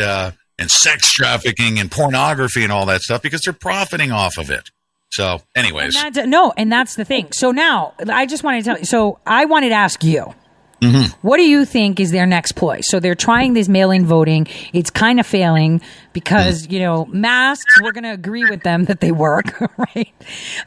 sex trafficking and pornography and all that stuff because they're profiting off of it. So anyways. And that's the thing. So now I just wanted to tell you. So I wanted to ask you, mm-hmm. what do you think is their next ploy? So they're trying this mail-in voting. It's kind of failing because, mm-hmm. Masks, we're going to agree with them that they work, right?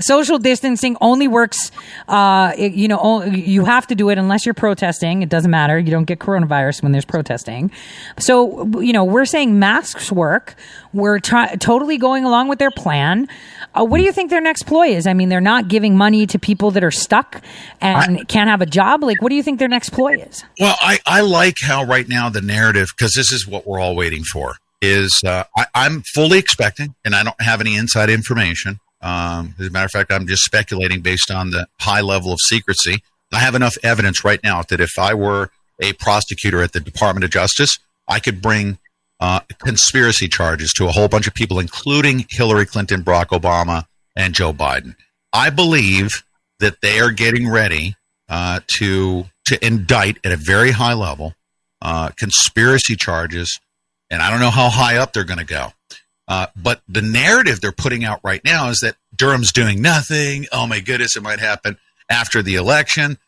Social distancing only works. You have to do it unless you're protesting. It doesn't matter. You don't get coronavirus when there's protesting. So, we're saying masks work. We're totally going along with their plan. What do you think their next ploy is? I mean, they're not giving money to people that are stuck and can't have a job. Like, what do you think their next ploy is? Well, I like how right now the narrative, because this is what we're all waiting for, is I'm fully expecting, and I don't have any inside information. As a matter of fact, I'm just speculating based on the high level of secrecy. I have enough evidence right now that if I were a prosecutor at the Department of Justice, I could bring conspiracy charges to a whole bunch of people, including Hillary Clinton, Barack Obama, and Joe Biden. I believe that they are getting ready to indict at a very high level conspiracy charges, and I don't know how high up they're going to go. But the narrative they're putting out right now is that Durham's doing nothing. Oh, my goodness, it might happen after the election.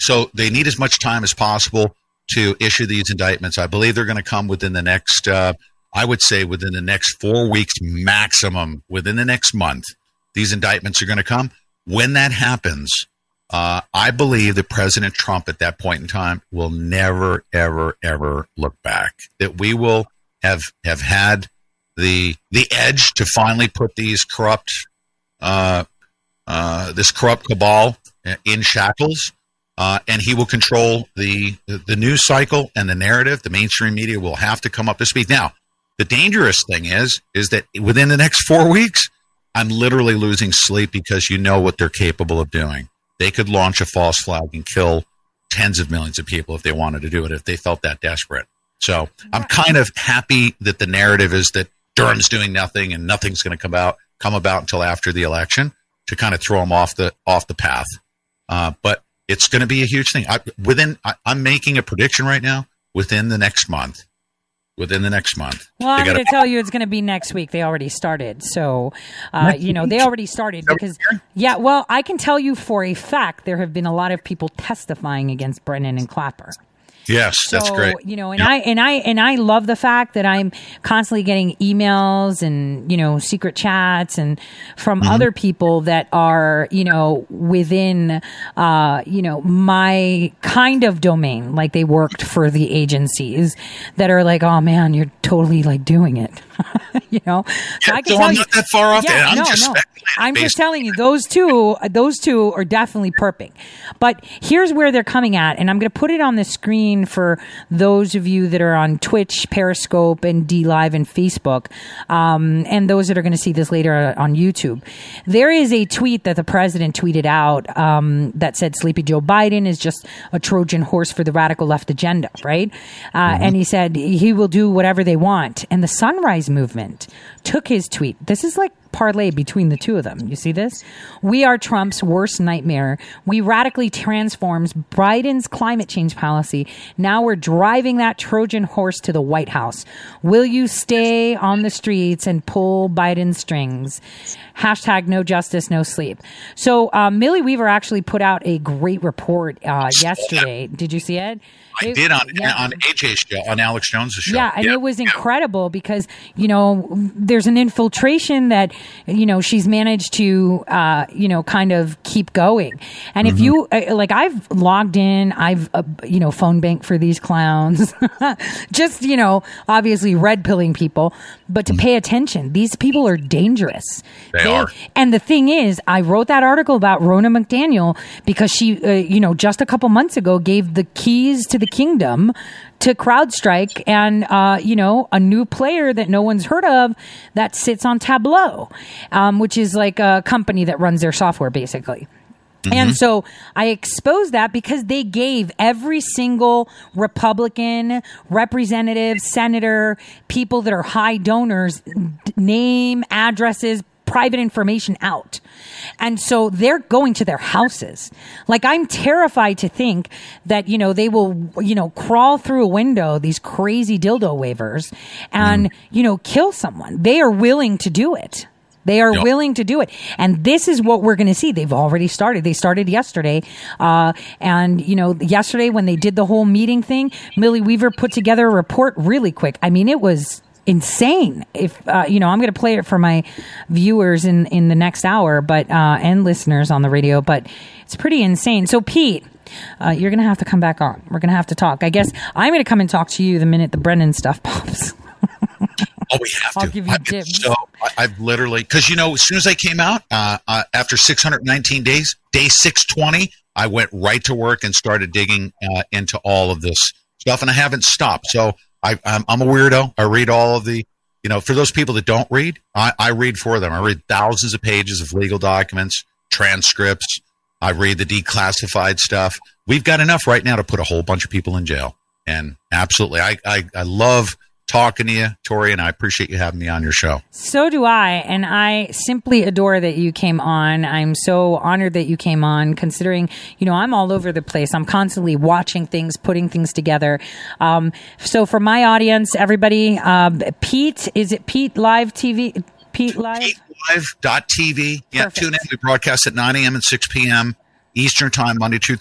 So they need as much time as possible to issue these indictments. I believe they're going to come within the next, within the next 4 weeks maximum, within the next month. These indictments are going to come. When that happens, I believe that President Trump at that point in time will never, ever, ever look back. That we will have had the edge to finally put these corrupt cabal in shackles. And he will control the news cycle and the narrative. The mainstream media will have to come up to speed. Now, the dangerous thing is that within the next 4 weeks, I'm literally losing sleep because what they're capable of doing. They could launch a false flag and kill tens of millions of people if they wanted to do it, if they felt that desperate. So I'm kind of happy that the narrative is that Durham's doing nothing and nothing's going to come about until after the election to kind of throw him off the path. But It's going to be a huge thing. I'm making a prediction right now. Within the next month. Well, I'm going to tell you it's going to be next week. They already started. So, they already started because, yeah, well, I can tell you for a fact there have been a lot of people testifying against Brennan and Clapper. Yes, so, that's great. I love the fact that I'm constantly getting emails and, secret chats and from other people that are, within, my kind of domain, like they worked for the agencies that are like, oh man, you're totally like doing it. So yeah, I can tell I'm not that far off. Yeah, I'm just telling you, those two are definitely perping. But here's where they're coming at, and I'm going to put it on the screen for those of you that are on Twitch, Periscope, and DLive and Facebook, and those that are going to see this later on YouTube. There is a tweet that the president tweeted out that said, "Sleepy Joe Biden is just a Trojan horse for the radical left agenda," right? And he said he will do whatever they want, and the Sunrise Movement took his tweet. This is like parlay between the two of them. You see this? We are Trump's worst nightmare. We radically transforms Biden's climate change policy. Now we're driving that Trojan horse to the White House. Will you stay on the streets and pull Biden's strings? Hashtag no justice, no sleep. So Millie Weaver actually put out a great report yesterday. Did you see it? I did on AJ's show, on Alex Jones' show. Yeah, and it was incredible because, there's an infiltration that, she's managed to, kind of keep going. And if you, I've logged in, I've, phone bank for these clowns, just, obviously red pilling people, but to pay attention, these people are dangerous. They are. And the thing is, I wrote that article about Rona McDaniel because she, just a couple months ago gave the keys to the kingdom to CrowdStrike and, a new player that no one's heard of that sits on Tableau, which is like a company that runs their software, basically. And so I exposed that because they gave every single Republican representative, senator, people that are high donors, name, addresses, private information out. And so they're going to their houses. Like, I'm terrified to think that, they will, crawl through a window, these crazy dildo wavers, and, kill someone. They are willing to do it. They are willing to do it. And this is what we're going to see. They've already started. They started yesterday. Yesterday when they did the whole meeting thing, Millie Weaver put together a report really quick. I mean, it was insane. If I'm going to play it for my viewers in the next hour, but and listeners on the radio, but it's pretty insane. So Pete, you're going to have to come back on. We're going to have to talk. I guess I'm going to come and talk to you the minute the Brennan stuff pops. Oh, we have to. I'll give you dibs. So I've literally, because as soon as I came out, after 619 days, day 620, I went right to work and started digging into all of this stuff, and I haven't stopped. So I'm a weirdo. I read all of the, for those people that don't read, I read for them. I read thousands of pages of legal documents, transcripts. I read the declassified stuff. We've got enough right now to put a whole bunch of people in jail. And absolutely, I love talking to you, Tori, and I appreciate you having me on your show. So do I, and I simply adore that you came on. I'm so honored that you came on, considering, I'm all over the place. I'm constantly watching things, putting things together. So for my audience, everybody, Pete, is it PeteLive.TV? PeteLive? PeteLive.TV. Yeah, perfect. Tune in. We broadcast at 9 a.m. and 6 p.m. Eastern Time, Monday through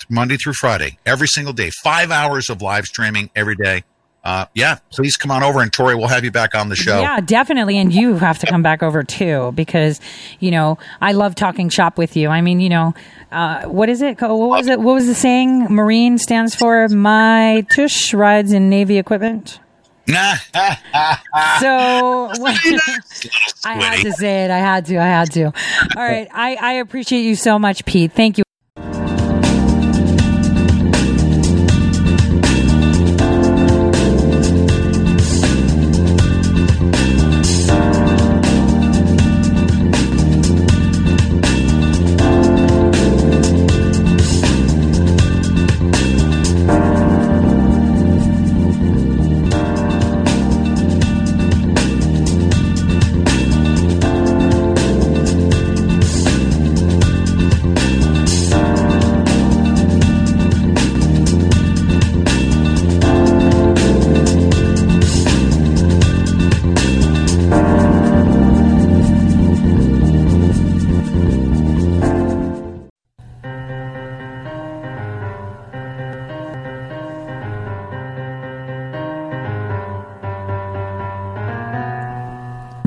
Friday, every single day. 5 hours of live streaming every day. Please come on over, and Tori, we'll have you back on the show. Yeah, definitely. And you have to come back over too, because, I love talking shop with you. I mean, what is it? What was the saying? Marine stands for my tush rides in Navy equipment. So I had to say it. I had to. All right. I appreciate you so much, Pete. Thank you.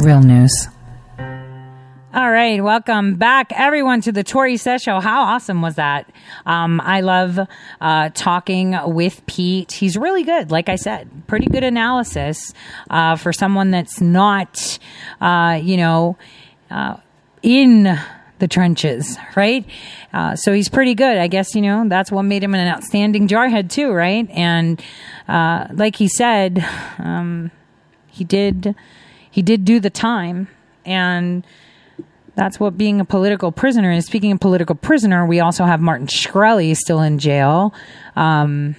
Real news. All right. Welcome back, everyone, to the Tory Says Show. How awesome was that? I love talking with Pete. He's really good. Like I said, pretty good analysis for someone that's not, in the trenches, right? So he's pretty good. I guess, that's what made him an outstanding jarhead too, right? And like he said, he did do the time, and that's what being a political prisoner is. Speaking of political prisoner, we also have Martin Shkreli still in jail. So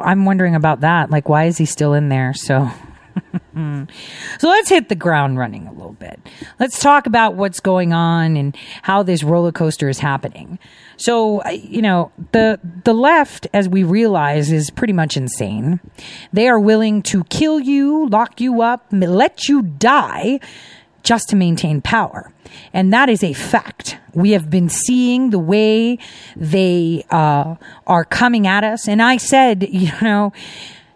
I'm wondering about that. Like, why is he still in there? So let's hit the ground running a little bit. Let's talk about what's going on and how this roller coaster is happening. So, the left, as we realize, is pretty much insane. They are willing to kill you, lock you up, let you die, just to maintain power. And that is a fact. We have been seeing the way they are coming at us. And I said,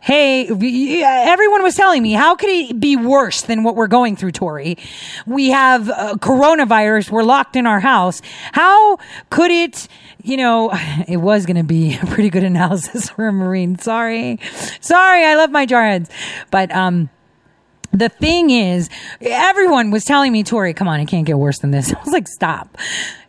hey, everyone was telling me, how could it be worse than what we're going through, Tory? We have coronavirus. We're locked in our house. How could it, it was going to be a pretty good analysis for a Marine. Sorry. I love my jarheads. But, the thing is, everyone was telling me, Tory, come on, it can't get worse than this. I was like, stop.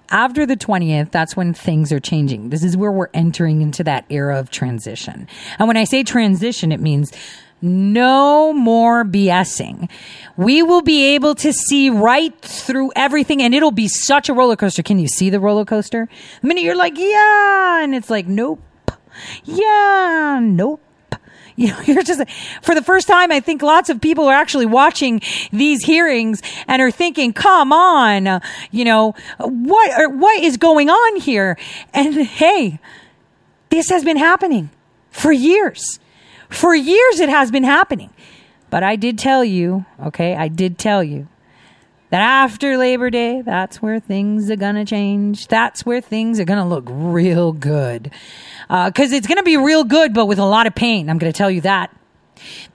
After the 20th, that's when things are changing. This is where we're entering into that era of transition. And when I say transition, it means no more BSing. We will be able to see right through everything, and it'll be such a roller coaster. Can you see the roller coaster? The minute you're like, yeah, and it's like, nope. Yeah, nope. You're just, for the first time, I think lots of people are actually watching these hearings and are thinking, come on, what is going on here? And hey, this has been happening for years. For years it has been happening. But I did tell you, that after Labor Day, that's where things are going to change. That's where things are going to look real good. Because it's going to be real good, but with a lot of pain. I'm going to tell you that.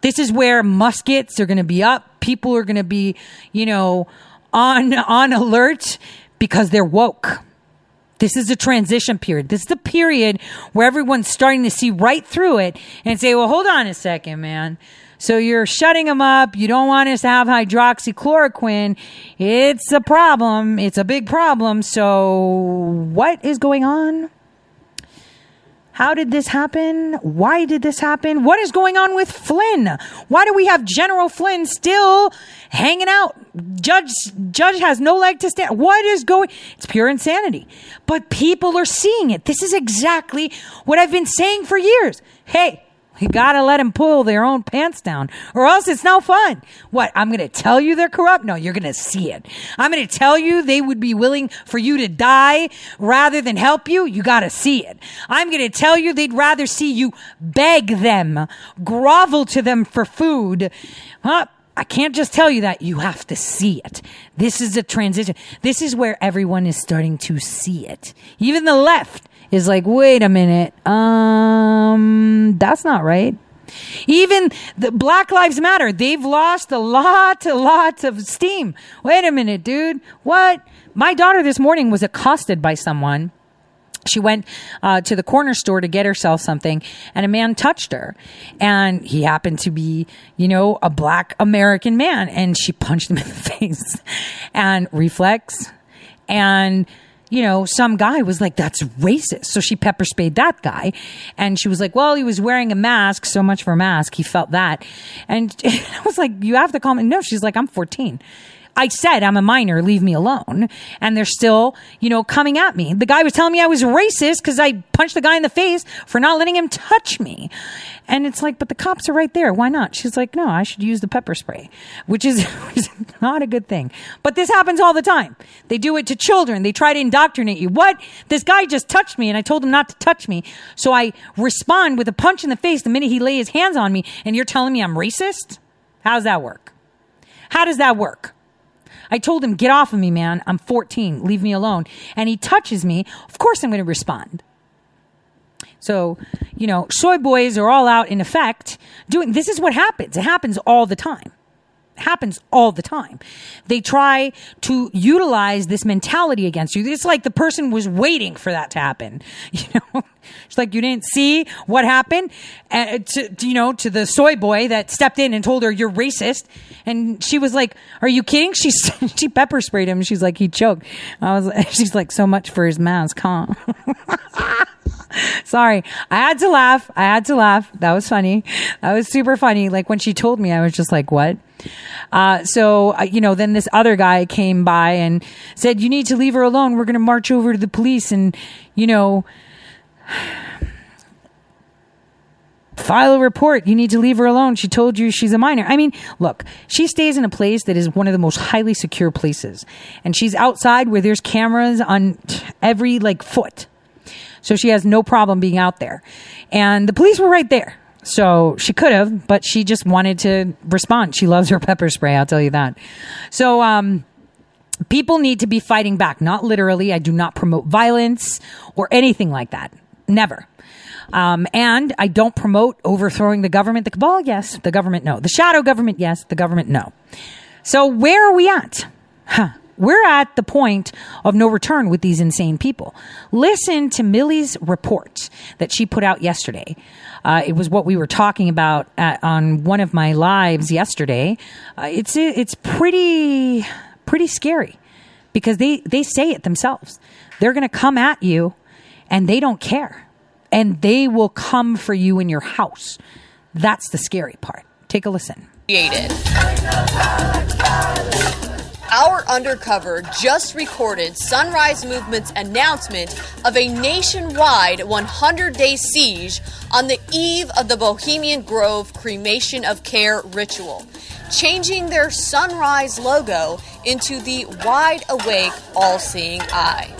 This is where muskets are going to be up. People are going to be, on alert because they're woke. This is a transition period. This is the period where everyone's starting to see right through it and say, well, hold on a second, man. So you're shutting them up. You don't want us to have hydroxychloroquine. It's a problem. It's a big problem. So what is going on? How did this happen? Why did this happen? What is going on with Flynn? Why do we have General Flynn still hanging out? Judge has no leg to stand. What is going? It's pure insanity. But people are seeing it. This is exactly what I've been saying for years. Hey, you gotta let them pull their own pants down, or else it's no fun. What? I'm gonna tell you they're corrupt? No, you're gonna see it. I'm gonna tell you they would be willing for you to die rather than help you? You gotta see it. I'm gonna tell you they'd rather see you beg them, grovel to them for food. Huh? I can't just tell you that. You have to see it. This is a transition. This is where everyone is starting to see it. Even the left is like, wait a minute, that's not right. Even the Black Lives Matter, they've lost a lot of steam. Wait a minute, dude, what? My daughter this morning was accosted by someone. She went to the corner store to get herself something, and a man touched her. And he happened to be, a black American man, and she punched him in the face. And reflex, and some guy was like, that's racist. So she pepper sprayed that guy. And she was like, well, he was wearing a mask. So much for a mask. He felt that. And I was like, you have to call me. No, she's like, I'm 14. I said, I'm a minor. Leave me alone. And they're still, coming at me. The guy was telling me I was racist because I punched the guy in the face for not letting him touch me. And it's like, but the cops are right there. Why not? She's like, no, I should use the pepper spray, which is not a good thing. But this happens all the time. They do it to children. They try to indoctrinate you. What? This guy just touched me and I told him not to touch me. So I respond with a punch in the face the minute he lays his hands on me, and you're telling me I'm racist? How's that work? How does that work? I told him, get off of me, man. I'm 14. Leave me alone. And he touches me. Of course I'm going to respond. So, soy boys are all out in effect doing, this is what happens. It happens all the time. happens all the time. They try to utilize this mentality against you. It's like the person was waiting for that to happen. You know, it's like you didn't see what happened to the soy boy that stepped in and told her you're racist. And she was like, are you kidding? She pepper sprayed him. She's like, he choked. She's like, so much for his mask, huh? Sorry. I had to laugh. That was funny. That was super funny. Like when she told me, I was just like, what? So then this other guy came by and said, you need to leave her alone. We're going to march over to the police and, you know, file a report. You need to leave her alone. She told you she's a minor. I mean, look, she stays in a place that is one of the most highly secure places. And she's outside where there's cameras on every foot. So she has no problem being out there. And the police were right there. So she could have, but she just wanted to respond. She loves her pepper spray, I'll tell you that. So people need to be fighting back. Not literally. I do not promote violence or anything like that. Never. And I don't promote overthrowing the government. The cabal, yes. The government, no. The shadow government, yes. The government, no. So where are we at? Huh. We're at the point of no return with these insane people. Listen to Millie's report that she put out yesterday. It was what we were talking about on one of my lives yesterday. It's pretty scary because they say it themselves. They're going to come at you and they don't care. And they will come for you in your house. That's the scary part. Take a listen. Our Undercover just recorded Sunrise Movement's announcement of a nationwide 100-day siege on the eve of the Bohemian Grove cremation of care ritual, changing their Sunrise logo into the Wide Awake All-Seeing Eye.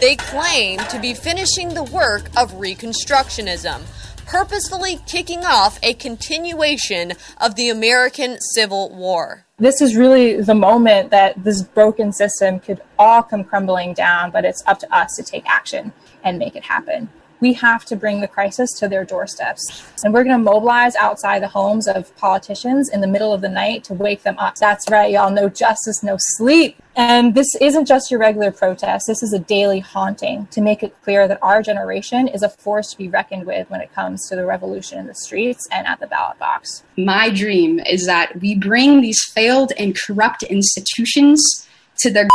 They claim to be finishing the work of Reconstructionism, purposefully kicking off a continuation of the American Civil War. This is really the moment that this broken system could all come crumbling down, but it's up to us to take action and make it happen. We have to bring the crisis to their doorsteps. And we're going to mobilize outside the homes of politicians in the middle of the night to wake them up. That's right, y'all. No justice, no sleep. And this isn't just your regular protest. This is a daily haunting to make it clear that our generation is a force to be reckoned with when it comes to the revolution in the streets and at the ballot box. My dream is that we bring these failed and corrupt institutions to their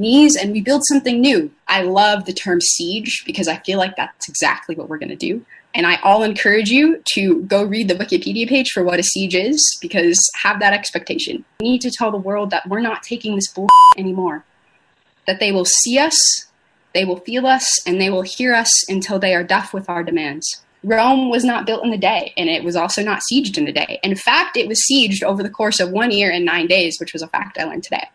knees and we build something new. I love the term siege because I feel like that's exactly what we're going to do. And I all encourage you to go read the Wikipedia page for what a siege is, because have that expectation. We need to tell the world that we're not taking this bullshit anymore, that they will see us, they will feel us, and they will hear us until they are deaf with our demands. Rome was not built in a day, and it was also not sieged in a day. In fact, it was sieged over the course of 1 year and 9 days, which was a fact I learned today.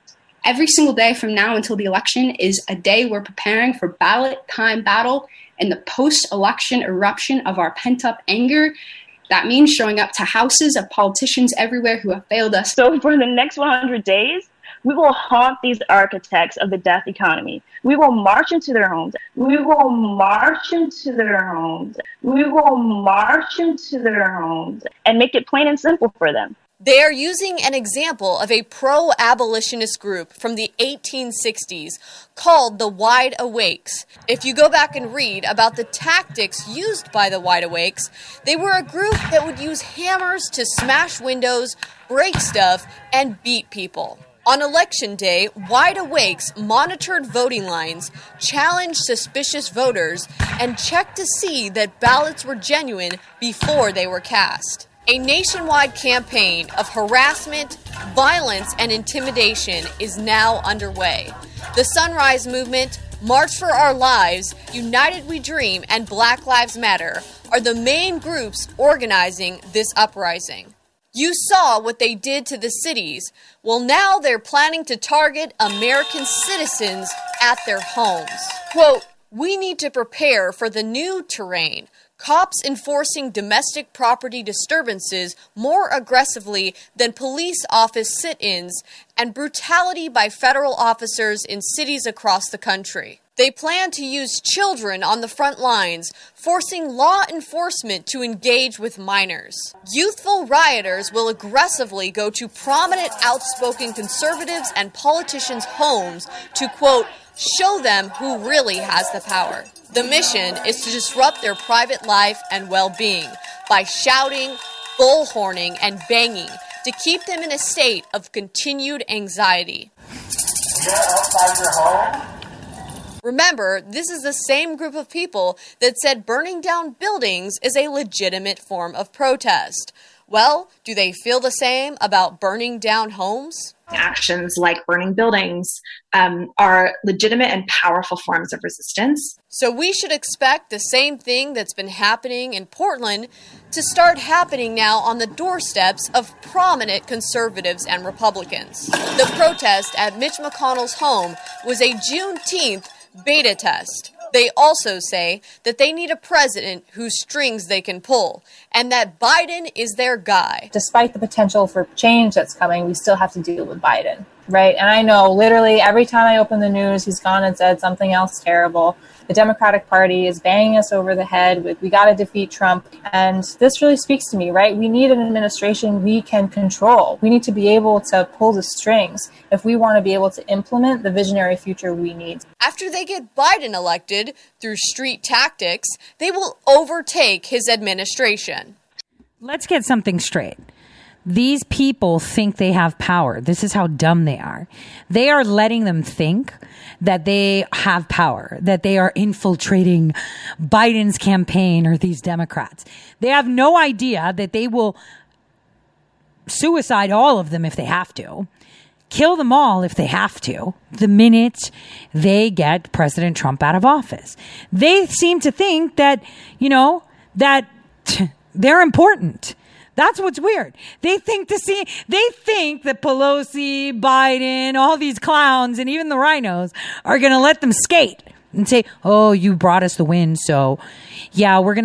Every single day from now until the election is a day we're preparing for ballot time battle and the post-election eruption of our pent-up anger. That means showing up to houses of politicians everywhere who have failed us. So for the next 100 days, we will haunt these architects of the death economy. We will march into their homes. We will march into their homes. We will march into their homes and make it plain and simple for them. They are using an example of a pro-abolitionist group from the 1860s called the Wide Awakes. If you go back and read about the tactics used by the Wide Awakes, they were a group that would use hammers to smash windows, break stuff, and beat people. On Election Day, Wide Awakes monitored voting lines, challenged suspicious voters, and checked to see that ballots were genuine before they were cast. A nationwide campaign of harassment, violence, and intimidation is now underway. The Sunrise Movement, March for Our Lives, United We Dream, and Black Lives Matter are the main groups organizing this uprising. You saw what they did to the cities. Well, now they're planning to target American citizens at their homes. Quote, "We need to prepare for the new terrain. Cops enforcing domestic property disturbances more aggressively than police office sit-ins and brutality by federal officers in cities across the country. They plan to use children on the front lines, forcing law enforcement to engage with minors. Youthful rioters will aggressively go to prominent, outspoken conservatives and politicians' homes to, quote, show them who really has the power. The mission is to disrupt their private life and well-being by shouting, bullhorning, and banging to keep them in a state of continued anxiety. You're outside your home? Remember, this is the same group of people that said burning down buildings is a legitimate form of protest. Well, do they feel the same about burning down homes? Actions like burning buildings are legitimate and powerful forms of resistance. So we should expect the same thing that's been happening in Portland to start happening now on the doorsteps of prominent conservatives and Republicans. The protest at Mitch McConnell's home was a Juneteenth beta test. They also say that they need a president whose strings they can pull, and that Biden is their guy. Despite the potential for change that's coming, we still have to deal with Biden, right? And I know literally every time I open the news, he's gone and said something else terrible. The Democratic Party is banging us over the head with, we got to defeat Trump. And this really speaks to me, right? We need an administration we can control. We need to be able to pull the strings if we want to be able to implement the visionary future we need. After they get Biden elected through street tactics, they will overtake his administration. Let's get something straight. These people think they have power. This is how dumb they are. They are letting them think that they have power, that they are infiltrating Biden's campaign or these Democrats. They have no idea that they will suicide all of them if they have to, kill them all if they have to, the minute they get President Trump out of office. They seem to think that, you know, that they're important. That's what's weird. They think that Pelosi, Biden, all these clowns, and even the rhinos are going to let them skate and say, "Oh, you brought us the win, so yeah, we're going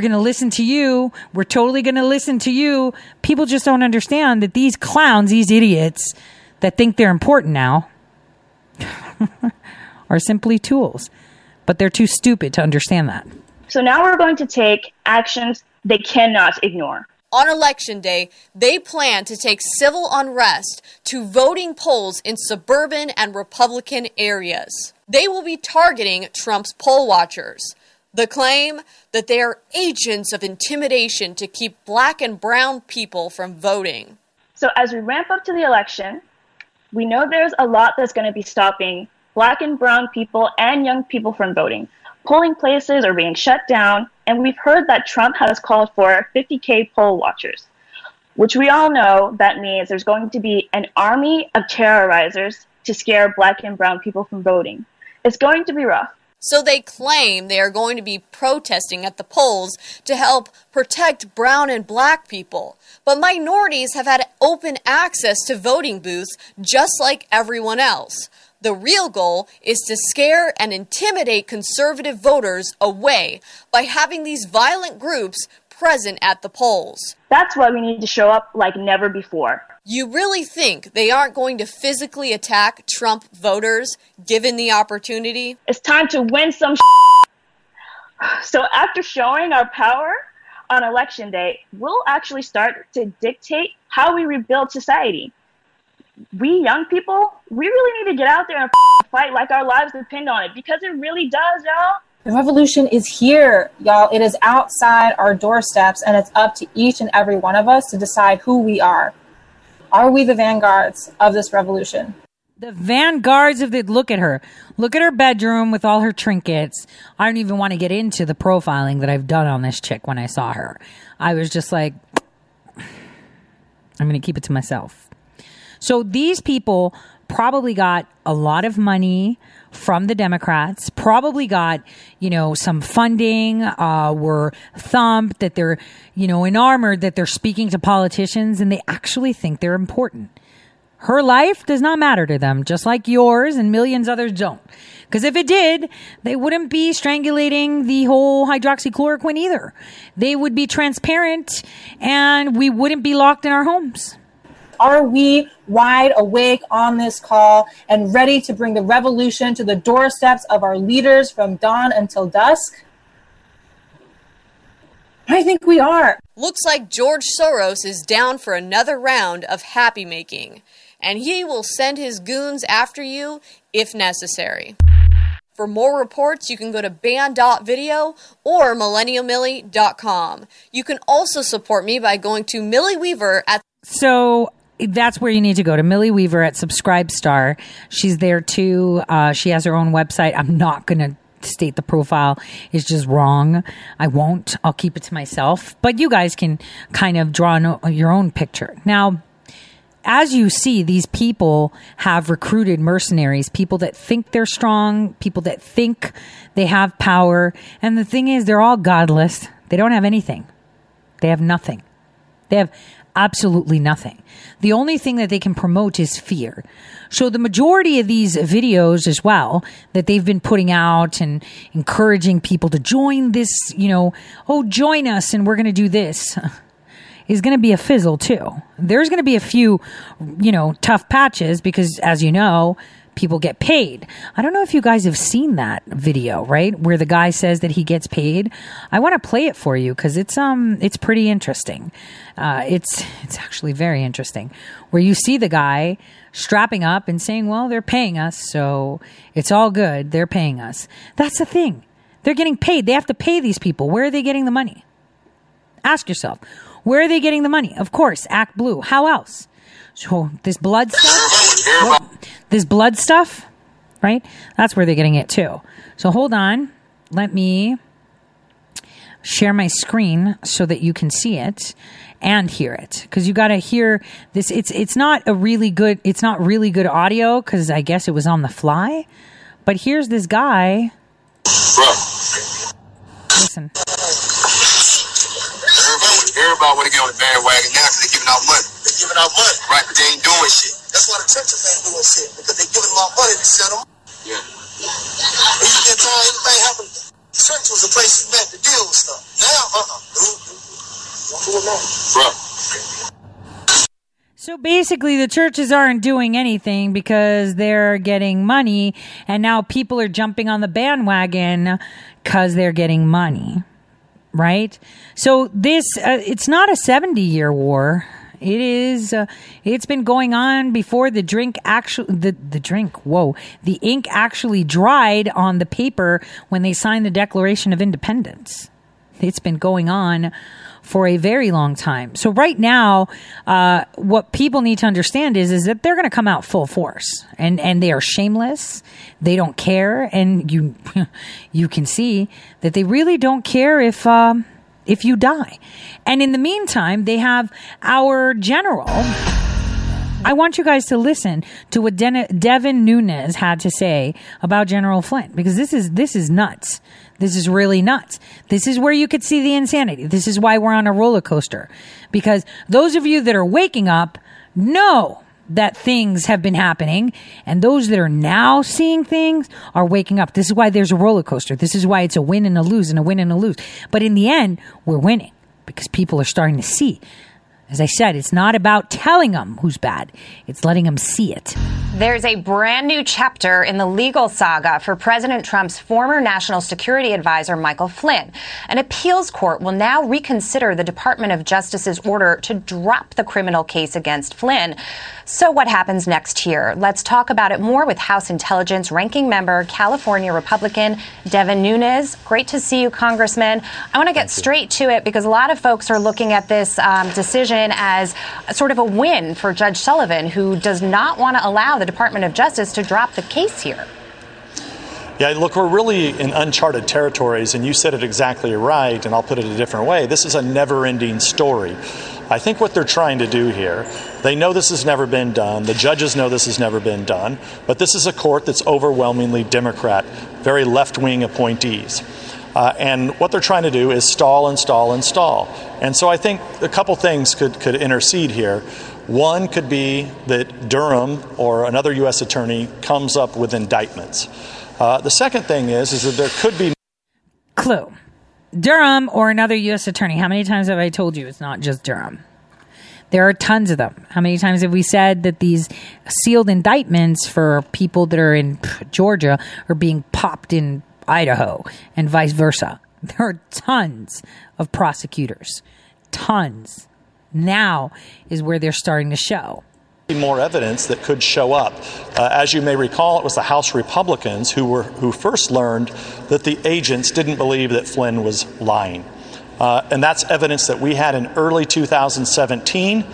to listen to you. We're totally going to listen to you." People just don't understand that these clowns, these idiots that think they're important now are simply tools, but they're too stupid to understand that. So now we're going to take actions they cannot ignore. On Election Day, they plan to take civil unrest to voting polls in suburban and Republican areas. They will be targeting Trump's poll watchers. The claim that they are agents of intimidation to keep black and brown people from voting. So as we ramp up to the election, we know there's a lot that's going to be stopping black and brown people and young people from voting. Polling places are being shut down, and we've heard that Trump has called for 50,000 poll watchers, which we all know that means there's going to be an army of terrorizers to scare black and brown people from voting. It's going to be rough. So they claim they are going to be protesting at the polls to help protect brown and black people. But minorities have had open access to voting booths just like everyone else. The real goal is to scare and intimidate conservative voters away by having these violent groups present at the polls. That's why we need to show up like never before. You really think they aren't going to physically attack Trump voters given the opportunity? It's time to win some So after showing our power on Election Day, we'll actually start to dictate how we rebuild society. We young people, we really need to get out there and fight like our lives depend on it, because it really does, y'all. The revolution is here, y'all. It is outside our doorsteps, and it's up to each and every one of us to decide who we are. Are we the vanguards of this revolution? The vanguards of the... Look at her. Look at her bedroom with all her trinkets. I don't even want to get into the profiling that I've done on this chick when I saw her. I was just like, I'm going to keep it to myself. So these people probably got a lot of money from the Democrats, probably got, you know, some funding, were thumped that they're, you know, enamored that they're speaking to politicians and they actually think they're important. Her life does not matter to them, just like yours and millions others don't. Because if it did, they wouldn't be strangulating the whole hydroxychloroquine either. They would be transparent and we wouldn't be locked in our homes. Are we wide awake on this call and ready to bring the revolution to the doorsteps of our leaders from dawn until dusk? I think we are. Looks like George Soros is down for another round of happy making, and he will send his goons after you if necessary. For more reports, you can go to band.video or millennialmilly.com. You can also support me by going to Millie Weaver at... So that's where you need to go, to Millie Weaver at Subscribestar. She's there too. She has her own website. I'm not going to state the profile. Is just wrong. I won't. I'll keep it to myself. But you guys can kind of draw your own picture. Now, as you see, these people have recruited mercenaries, people that think they're strong, people that think they have power. And the thing is, they're all godless. They don't have anything. They have nothing. They have absolutely nothing. The only thing that they can promote is fear. So the majority of these videos as well that they've been putting out and encouraging people to join this, you know, oh, join us and we're going to do this, is going to be a fizzle too. There's going to be a few, you know, tough patches because, as you know, people get paid. I don't know if you guys have seen that video, right? Where the guy says that he gets paid. I want to play it for you because it's pretty interesting. It's actually very interesting, where you see the guy strapping up and saying, well, they're paying us, so it's all good. They're paying us. That's the thing. They're getting paid. They have to pay these people. Where are they getting the money? Ask yourself, where are they getting the money? Of course, Act Blue. How else? So this blood stuff, right? That's where they're getting it too. So hold on. Let me share my screen so that you can see it and hear it. Cause you got to hear this. It's not really good audio. Cause I guess it was on the fly, but here's this guy. Listen. Everybody want to get on the bandwagon now because they're giving out money. They're giving out money. Right, but they ain't doing shit. That's why the churches ain't doing shit, because they're giving out money to sell them. Yeah. Even that time everything happened, the church was a place you met to deal with stuff. Now, don't do it now. Bruh. So basically, the churches aren't doing anything because they're getting money, and now people are jumping on the bandwagon because they're getting money. Right? So this, it's not a 70-year war. It is, it's been going on before the drink actually, the ink actually dried on the paper when they signed the Declaration of Independence. It's been going on for a very long time. So right now, what people need to understand is that they're going to come out full force, and they are shameless. They don't care, and you can see that they really don't care if you die. And in the meantime, they have our general. I want you guys to listen to what Devin Nunes had to say about General Flynn, because this is nuts. This is really nuts. This is where you could see the insanity. This is why we're on a roller coaster, because those of you that are waking up know that things have been happening, and those that are now seeing things are waking up. This is why there's a roller coaster. This is why it's a win and a lose and a win and a lose. But in the end, we're winning because people are starting to see. As I said, it's not about telling them who's bad. It's letting them see it. There's a brand new chapter in the legal saga for President Trump's former National Security Advisor, Michael Flynn. An appeals court will now reconsider the Department of Justice's order to drop the criminal case against Flynn. So what happens next year? Let's talk about it more with House Intelligence Ranking Member, California Republican Devin Nunes. Great to see you, Congressman. I want to get straight to it because a lot of folks are looking at this decision as sort of a win for Judge Sullivan, who does not want to allow the Department of Justice to drop the case here. Yeah, look, we're really in uncharted territories, and you said it exactly right, and I'll put it a different way. This is a never-ending story. I think what they're trying to do here, they know this has never been done. The judges know this has never been done. But this is a court that's overwhelmingly Democrat, very left-wing appointees. And what they're trying to do is stall and stall and stall. And so I think a couple things could intercede here. One could be that Durham or another U.S. attorney comes up with indictments. The second thing is that there could be... Clue. Durham or another U.S. attorney. How many times have I told you it's not just Durham? There are tons of them. How many times have we said that these sealed indictments for people that are in Georgia are being popped in Idaho and vice versa? There are tons of prosecutors. Tons. Now is where they're starting to show. More evidence that could show up. As you may recall, it was the House Republicans who first learned that the agents didn't believe that Flynn was lying. And that's evidence that we had in early 2017,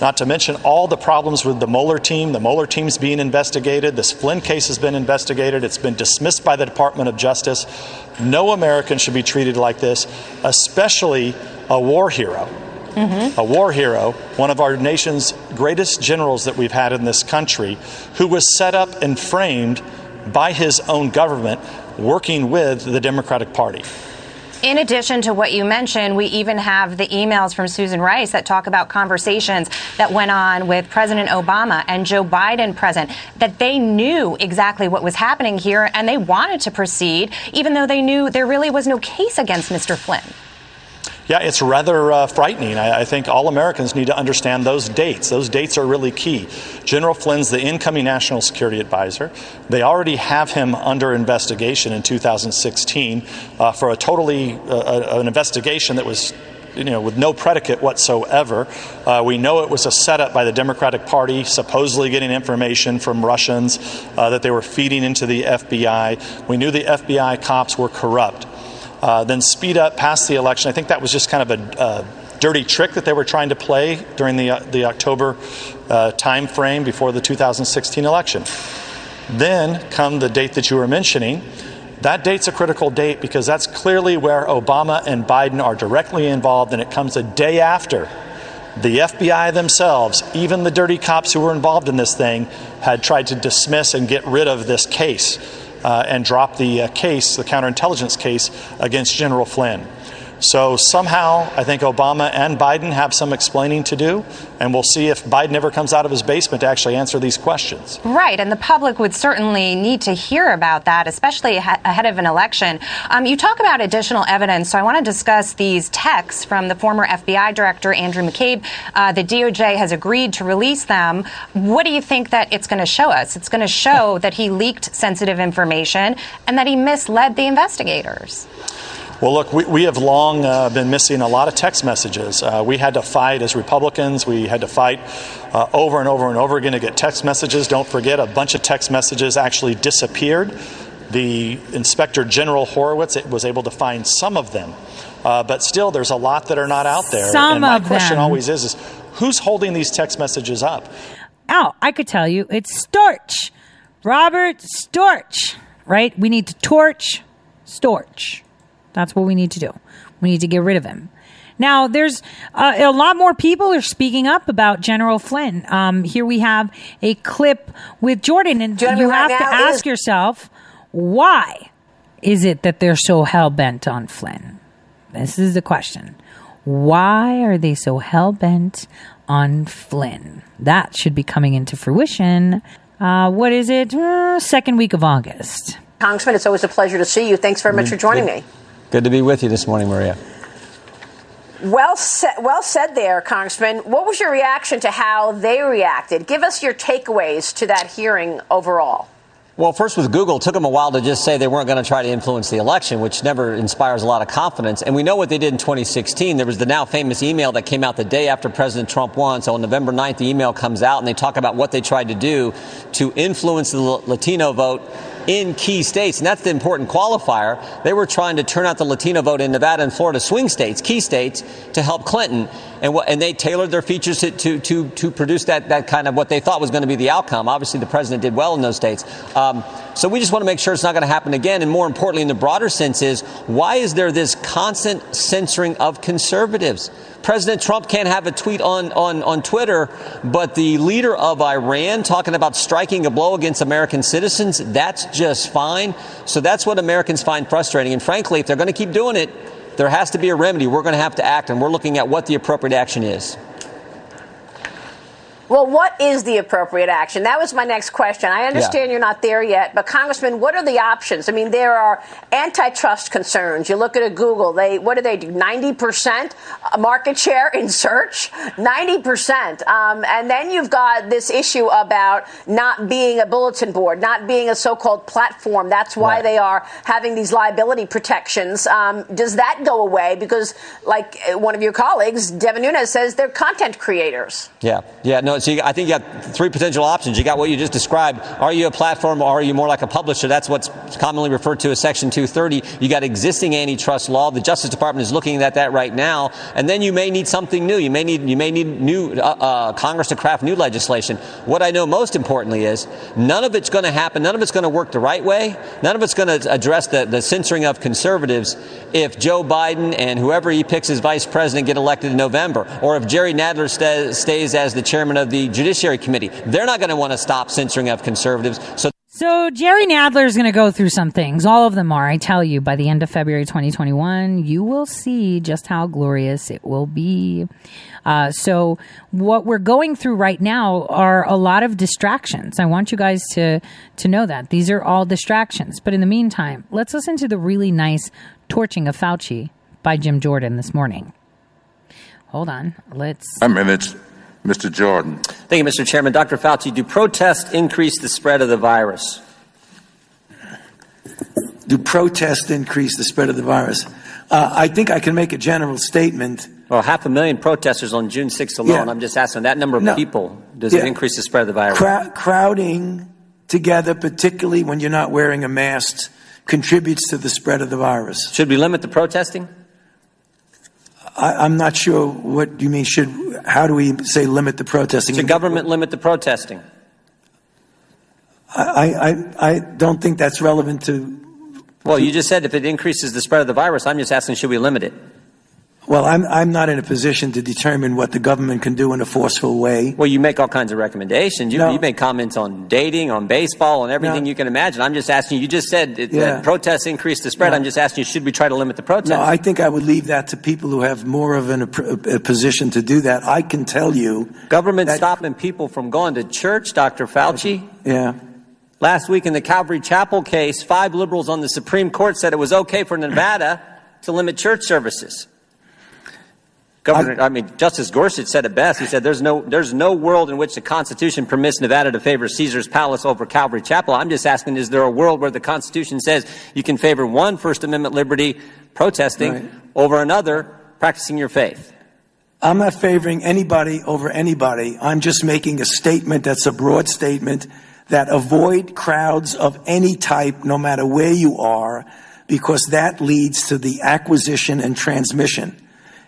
not to mention all the problems with the Mueller team. The Mueller team's being investigated. This Flynn case has been investigated. It's been dismissed by the Department of Justice. No American should be treated like this, especially a war hero. Mm-hmm. A war hero, one of our nation's greatest generals that we've had in this country, who was set up and framed by his own government working with the Democratic Party. In addition to what you mentioned, we even have the emails from Susan Rice that talk about conversations that went on with President Obama and Joe Biden present, that they knew exactly what was happening here and they wanted to proceed, even though they knew there really was no case against Mr. Flynn. Yeah, it's rather frightening. I think all Americans need to understand those dates. Those dates are really key. General Flynn's the incoming National Security Advisor. They already have him under investigation in 2016 for a totally an investigation that was, with no predicate whatsoever. We know it was a setup by the Democratic Party, supposedly getting information from Russians that they were feeding into the FBI. We knew the FBI cops were corrupt. Then speed up past the election. I think that was just kind of a dirty trick that they were trying to play during the October time frame before the 2016 election. Then come the date that you were mentioning. That date's a critical date because that's clearly where Obama and Biden are directly involved, and it comes a day after the FBI themselves, even the dirty cops who were involved in this thing, had tried to dismiss and get rid of this case. And drop the case, the counterintelligence case, against General Flynn. So somehow, I think Obama and Biden have some explaining to do, and we'll see if Biden ever comes out of his basement to actually answer these questions. Right, and the public would certainly need to hear about that, especially ahead of an election. You talk about additional evidence, so I want to discuss these texts from the former FBI director, Andrew McCabe. The DOJ has agreed to release them. What do you think that it's going to show us? It's going to show that he leaked sensitive information and that he misled the investigators. Well, look, we have long been missing a lot of text messages. We had to fight as Republicans. We had to fight over and over and over again to get text messages. Don't forget, a bunch of text messages actually disappeared. The Inspector General Horowitz was able to find some of them. But still, there's a lot that are not out there. And my question always is who's holding these text messages up? Oh, I could tell you. It's Storch. Robert Storch, right? We need to torch Storch. That's what we need to do. We need to get rid of him. Now, there's a lot more people are speaking up about General Flynn. Here we have a clip with Jordan. And you have to ask yourself, why is it that they're so hell-bent on Flynn? This is the question. Why are they so hell-bent on Flynn? That should be coming into fruition. What is it? Second week of August. Congressman, it's always a pleasure to see you. Thanks very much for joining me. Good to be with you this morning, Maria. Well said there, Congressman. What was your reaction to how they reacted? Give us your takeaways to that hearing overall. Well, first with Google, it took them a while to just say they weren't going to try to influence the election, which never inspires a lot of confidence. And we know what they did in 2016. There was the now famous email that came out the day after President Trump won. So on November 9th, the email comes out and they talk about what they tried to do to influence the Latino vote in key states. And that's the important qualifier. They were trying to turn out the Latino vote in Nevada and Florida swing states, key states, to help Clinton. And they tailored their features to produce that kind of what they thought was going to be the outcome. Obviously, the president did well in those states. So we just want to make sure it's not going to happen again. And more importantly, in the broader sense is, why is there this constant censoring of conservatives? President Trump can't have a tweet on Twitter, but the leader of Iran talking about striking a blow against American citizens, that's just fine. So that's what Americans find frustrating. And frankly, if they're going to keep doing it, there has to be a remedy. We're going to have to act, and we're looking at what the appropriate action is. Well, what is the appropriate action? That was my next question. I understand you're not there yet, but Congressman, what are the options? I mean, there are antitrust concerns. You look at a Google, what do? 90% market share in search? 90%. And then you've got this issue about not being a bulletin board, not being a so-called platform. That's why they are having these liability protections. Does that go away? Because like one of your colleagues, Devin Nunes, says they're content creators. No. So I think you got three potential options. You got what you just described. Are you a platform, or are you more like a publisher? That's what's commonly referred to as Section 230. You got existing antitrust law. The Justice Department is looking at that right now. And then you may need something new. You may need new Congress to craft new legislation. What I know most importantly is none of it's going to happen. None of it's going to work the right way. None of it's going to address the censoring of conservatives if Joe Biden and whoever he picks as vice president get elected in November, or if Jerry Nadler stays as the chairman of the Judiciary Committee. They're not going to want to stop censoring of conservatives. So Jerry Nadler is going to go through some things. All of them are, I tell you, by the end of February 2021, you will see just how glorious it will be. So what we're going through right now are a lot of distractions. I want you guys to know that. These are all distractions. But in the meantime, let's listen to the really nice torching of Fauci by Jim Jordan this morning. Hold on. Let's... a minute. Mr. Jordan. Thank you, Mr. Chairman. Dr. Fauci, do protests increase the spread of the virus? Do protests increase the spread of the virus? I think I can make a general statement. Well, 500,000 protesters on June 6th alone. Yeah. I'm just asking that number of people. Does it increase the spread of the virus? Crowding together, particularly when you're not wearing a mask, contributes to the spread of the virus. Should we limit the protesting? I'm not sure what you mean. How do we say limit the protesting? Should government limit the protesting? I don't think that's relevant to... Well, you just said if it increases the spread of the virus. I'm just asking, should we limit it? Well, I'm not in a position to determine what the government can do in a forceful way. Well, you make all kinds of recommendations. You make comments on dating, on baseball, on everything you can imagine. I'm just asking you. You just said that protests increase the spread. No. I'm just asking you, should we try to limit the protests? No, I think I would leave that to people who have more of a position to do that. I can tell you. Government stopping people from going to church, Dr. Fauci. Yeah. Last week in the Calvary Chapel case, 5 liberals on the Supreme Court said it was okay for Nevada to limit church services. Justice Gorsuch said it best. He said there's no world in which the Constitution permits Nevada to favor Caesar's Palace over Calvary Chapel. I'm just asking, is there a world where the Constitution says you can favor one First Amendment liberty, protesting, over another, practicing your faith? I'm not favoring anybody over anybody. I'm just making a statement that's a broad statement that avoid crowds of any type, no matter where you are, because that leads to the acquisition and transmission.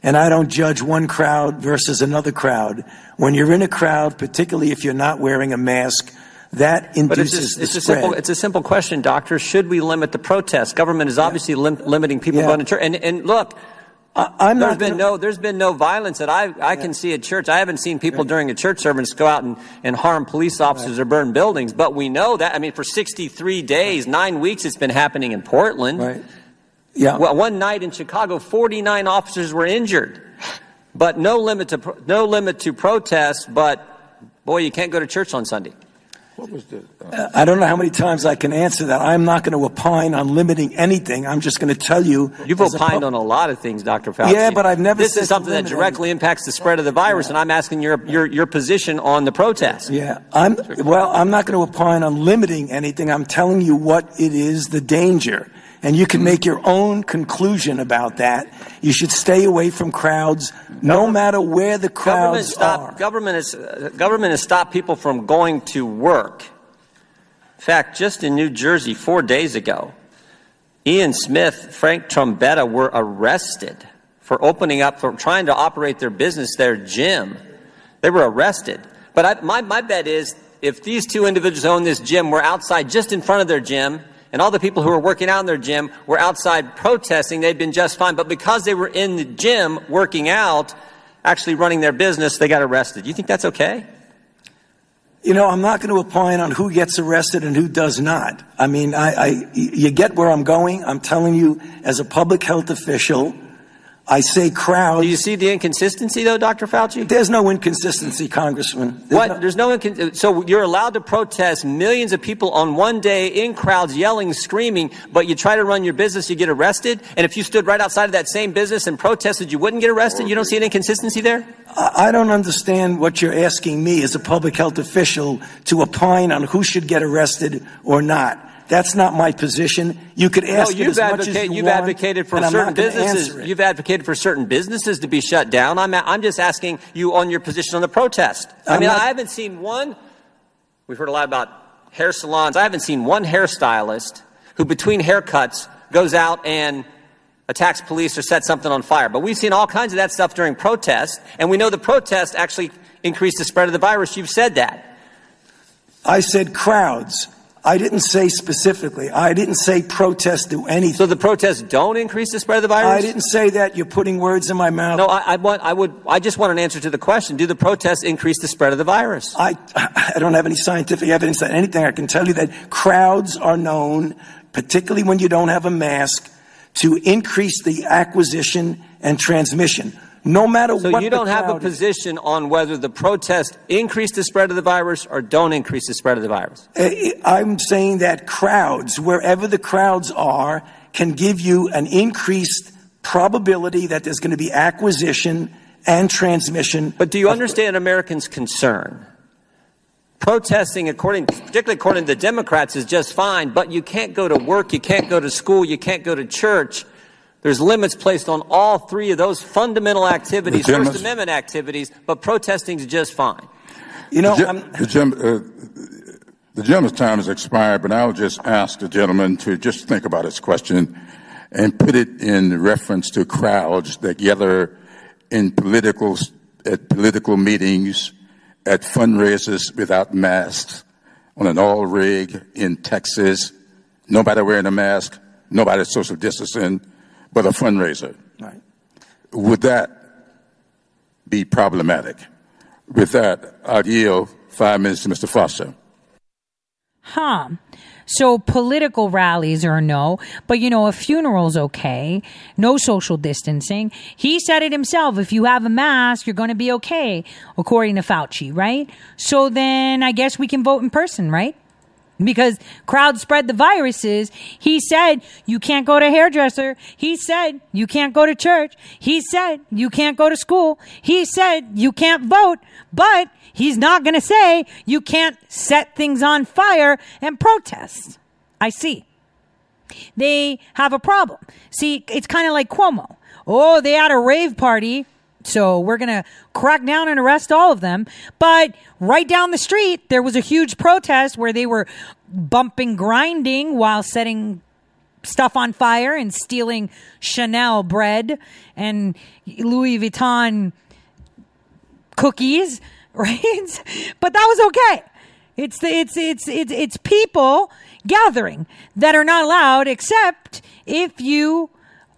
And I don't judge one crowd versus another crowd. When you're in a crowd, particularly if you're not wearing a mask, that induces the spread. It's a simple question, Doctor. Should we limit the protests? Government is obviously limiting people going to church. And look, there's been no violence that I can see at church. I haven't seen people during a church service go out and harm police officers or burn buildings. But we know that. I mean, for 63 days, 9 weeks, it's been happening in Portland. Right. Yeah. Well, one night in Chicago, 49 officers were injured, but no limit to protests. But boy, you can't go to church on Sunday. What was the? I don't know how many times I can answer that. I'm not going to opine on limiting anything. I'm just going to tell you. You've opined on a lot of things, Dr. Fauci. Yeah, but I've never. This is something that directly impacts the spread of the virus, and I'm asking your position on the protests. Yeah, I'm not going to opine on limiting anything. I'm telling you what it is, the danger. And you can make your own conclusion about that. You should stay away from crowds, no matter where the crowds are. Government has stopped people from going to work. In fact, just in New Jersey 4 days ago, Ian Smith, Frank Trombetta were arrested for opening up, for trying to operate their business, their gym. They were arrested. But my bet is if these two individuals own this gym were outside just in front of their gym, and all the people who were working out in their gym were outside protesting, they'd been just fine. But because they were in the gym working out, actually running their business, they got arrested. You think that's okay? You know, I'm not going to opine on who gets arrested and who does not. I mean, you get where I'm going. I'm telling you, as a public health official, I say crowd. Do you see the inconsistency, though, Dr. Fauci? There's no inconsistency, Congressman. So you're allowed to protest millions of people on one day in crowds yelling, screaming, but you try to run your business, you get arrested? And if you stood right outside of that same business and protested, you wouldn't get arrested? You don't see an inconsistency there? I don't understand what you're asking me as a public health official to opine on who should get arrested or not. That's not my position. You could ask it as much as you want. You've advocated for certain businesses. You've advocated for certain businesses to be shut down. I'm just asking you on your position on the protest. I mean, I haven't seen one. We've heard a lot about hair salons. I haven't seen one hairstylist who, between haircuts, goes out and attacks police or sets something on fire. But we've seen all kinds of that stuff during protests, and we know the protests actually increased the spread of the virus. You've said that. I said crowds. I didn't say specifically. I didn't say protests do anything. So the protests don't increase the spread of the virus? I didn't say that. You're putting words in my mouth. No, I just want an answer to the question. Do the protests increase the spread of the virus? I don't have any scientific evidence on anything. I can tell you that crowds are known, particularly when you don't have a mask, to increase the acquisition and transmission. No matter what. So you don't have a position on whether the protests increase the spread of the virus or don't increase the spread of the virus? I'm saying that crowds, wherever the crowds are, can give you an increased probability that there's going to be acquisition and transmission. But do you understand Americans' concern? Protesting, particularly according to the Democrats, is just fine, but you can't go to work, you can't go to school, you can't go to church. There's limits placed on all three of those fundamental activities, First Amendment activities, but protesting's just fine. You know, the gentleman's time has expired, but I'll just ask the gentleman to just think about his question and put it in reference to crowds that gather in at political meetings, at fundraisers without masks, on an oil rig in Texas, nobody wearing a mask, nobody social distancing, but a fundraiser. Right. Would that be problematic? With that, I'll yield 5 minutes to Mr. Foster. So political rallies are no, but you know, a funeral's okay. No social distancing. He said it himself. If you have a mask, you're going to be okay, according to Fauci, right? So then I guess we can vote in person, right? Because crowds spread the viruses. He said, you can't go to hairdresser. He said, you can't go to church. He said, you can't go to school. He said, you can't vote. But he's not going to say, you can't set things on fire and protest. I see. They have a problem. See, it's kind of like Cuomo. Oh, they had a rave party, so we're going to crack down and arrest all of them. But right down the street, there was a huge protest where they were bumping, grinding while setting stuff on fire and stealing Chanel bread and Louis Vuitton cookies, right? But that was okay. It's people gathering that are not allowed except if you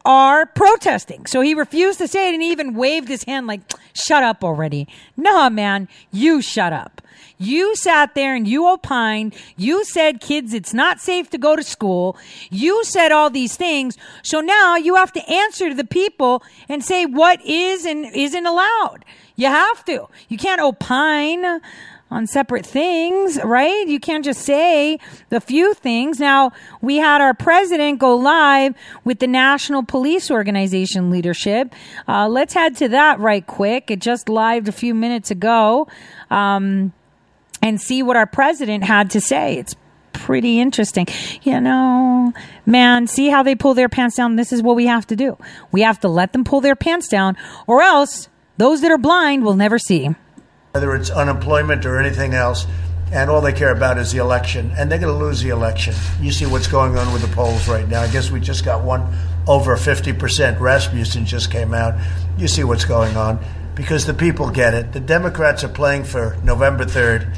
are protesting. So he refused to say it and even waved his hand like, shut up already. No, man, you shut up. You sat there and you opined. You said, kids, it's not safe to go to school. You said all these things. So now you have to answer to the people and say what is and isn't allowed. You have to. You can't opine on separate things, right? You can't just say the few things. Now, we had our president go live with the National Police Organization leadership. Let's head to that right quick. It just lived a few minutes ago, and see what our president had to say. It's pretty interesting. You know, man, see how they pull their pants down? This is what we have to do. We have to let them pull their pants down, or else those that are blind will never see. Whether it's unemployment or anything else, and all they care about is the election, and they're going to lose the election. You see what's going on with the polls right now. I guess we just got one over 50%. Rasmussen just came out. You see what's going on because the people get it. The Democrats are playing for November 3rd,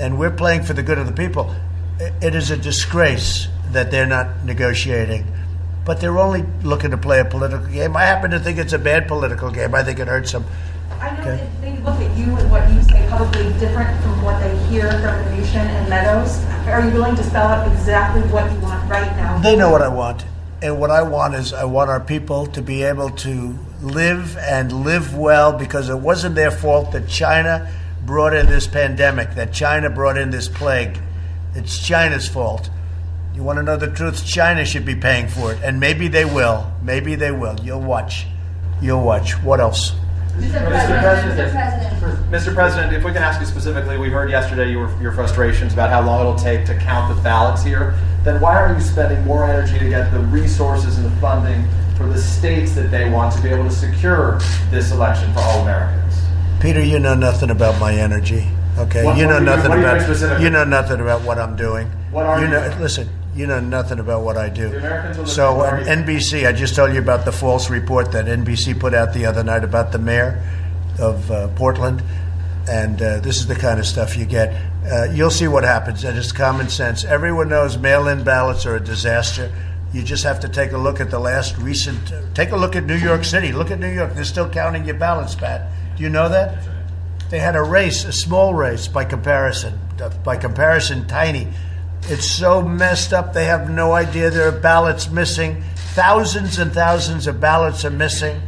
and we're playing for the good of the people. It is a disgrace that they're not negotiating, but they're only looking to play a political game. I happen to think it's a bad political game. I think it hurts them. I know that they look at you and what you say publicly different from what they hear from the Nation and Meadows. Are you willing to spell out exactly what you want right now? They know what I want. And what I want is I want our people to be able to live and live well, because it wasn't their fault that China brought in this pandemic, that China brought in this plague. It's China's fault. You want to know the truth? China should be paying for it. And maybe they will. Maybe they will. You'll watch. You'll watch. What else? Mr. President, if we can ask you specifically, we heard yesterday your frustrations about how long it'll take to count the ballots here. Then why are you spending more energy to get the resources and the funding for the states that they want to be able to secure this election for all Americans? Peter, you know nothing about my energy. Okay, you know nothing about what I'm doing. What are you? Listen, you know nothing about what I do. So NBC, I just told you about the false report that NBC put out the other night about the mayor of Portland, and this is the kind of stuff you get. You'll see what happens, and it's common sense. Everyone knows mail-in ballots are a disaster. You just have to take a look at the last recent. Take a look at New York City. Look at New York. They're still counting your ballots, Pat. Do you know that? They had a race, a small race by comparison, tiny. It's so messed up. They have no idea. There are ballots missing. Thousands and thousands of ballots are missing.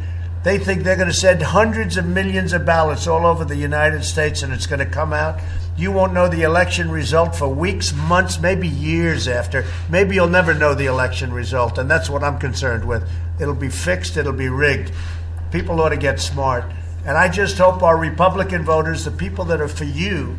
They think they're going to send hundreds of millions of ballots all over the United States, and it's going to come out. You won't know the election result for weeks, months, maybe years after. Maybe you'll never know the election result, and that's what I'm concerned with. It'll be fixed. It'll be rigged. People ought to get smart. And I just hope our Republican voters, the people that are for you,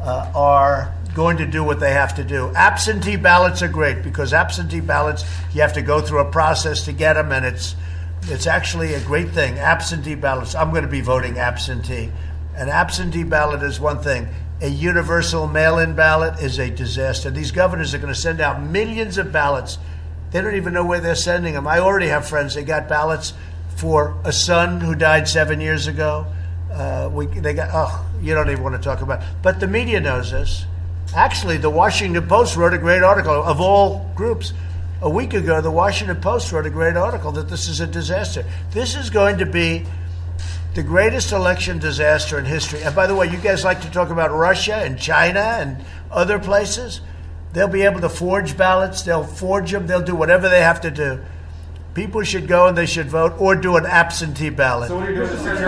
are going to do what they have to do. Absentee ballots are great, because absentee ballots, you have to go through a process to get them, and it's actually a great thing. Absentee ballots. I'm going to be voting absentee. An absentee ballot is one thing. A universal mail-in ballot is a disaster. These governors are going to send out millions of ballots. They don't even know where they're sending them. I already have friends. They got ballots for a son who died 7 years ago. You don't even want to talk about it. But the media knows this. Actually, the Washington Post wrote a great article, of all groups. A week ago, the Washington Post wrote a great article that this is a disaster. This is going to be the greatest election disaster in history. And by the way, you guys like to talk about Russia and China and other places. They'll be able to forge ballots. They'll forge them. They'll do whatever they have to do. People should go and they should vote, or do an absentee ballot. So what are you doing to secure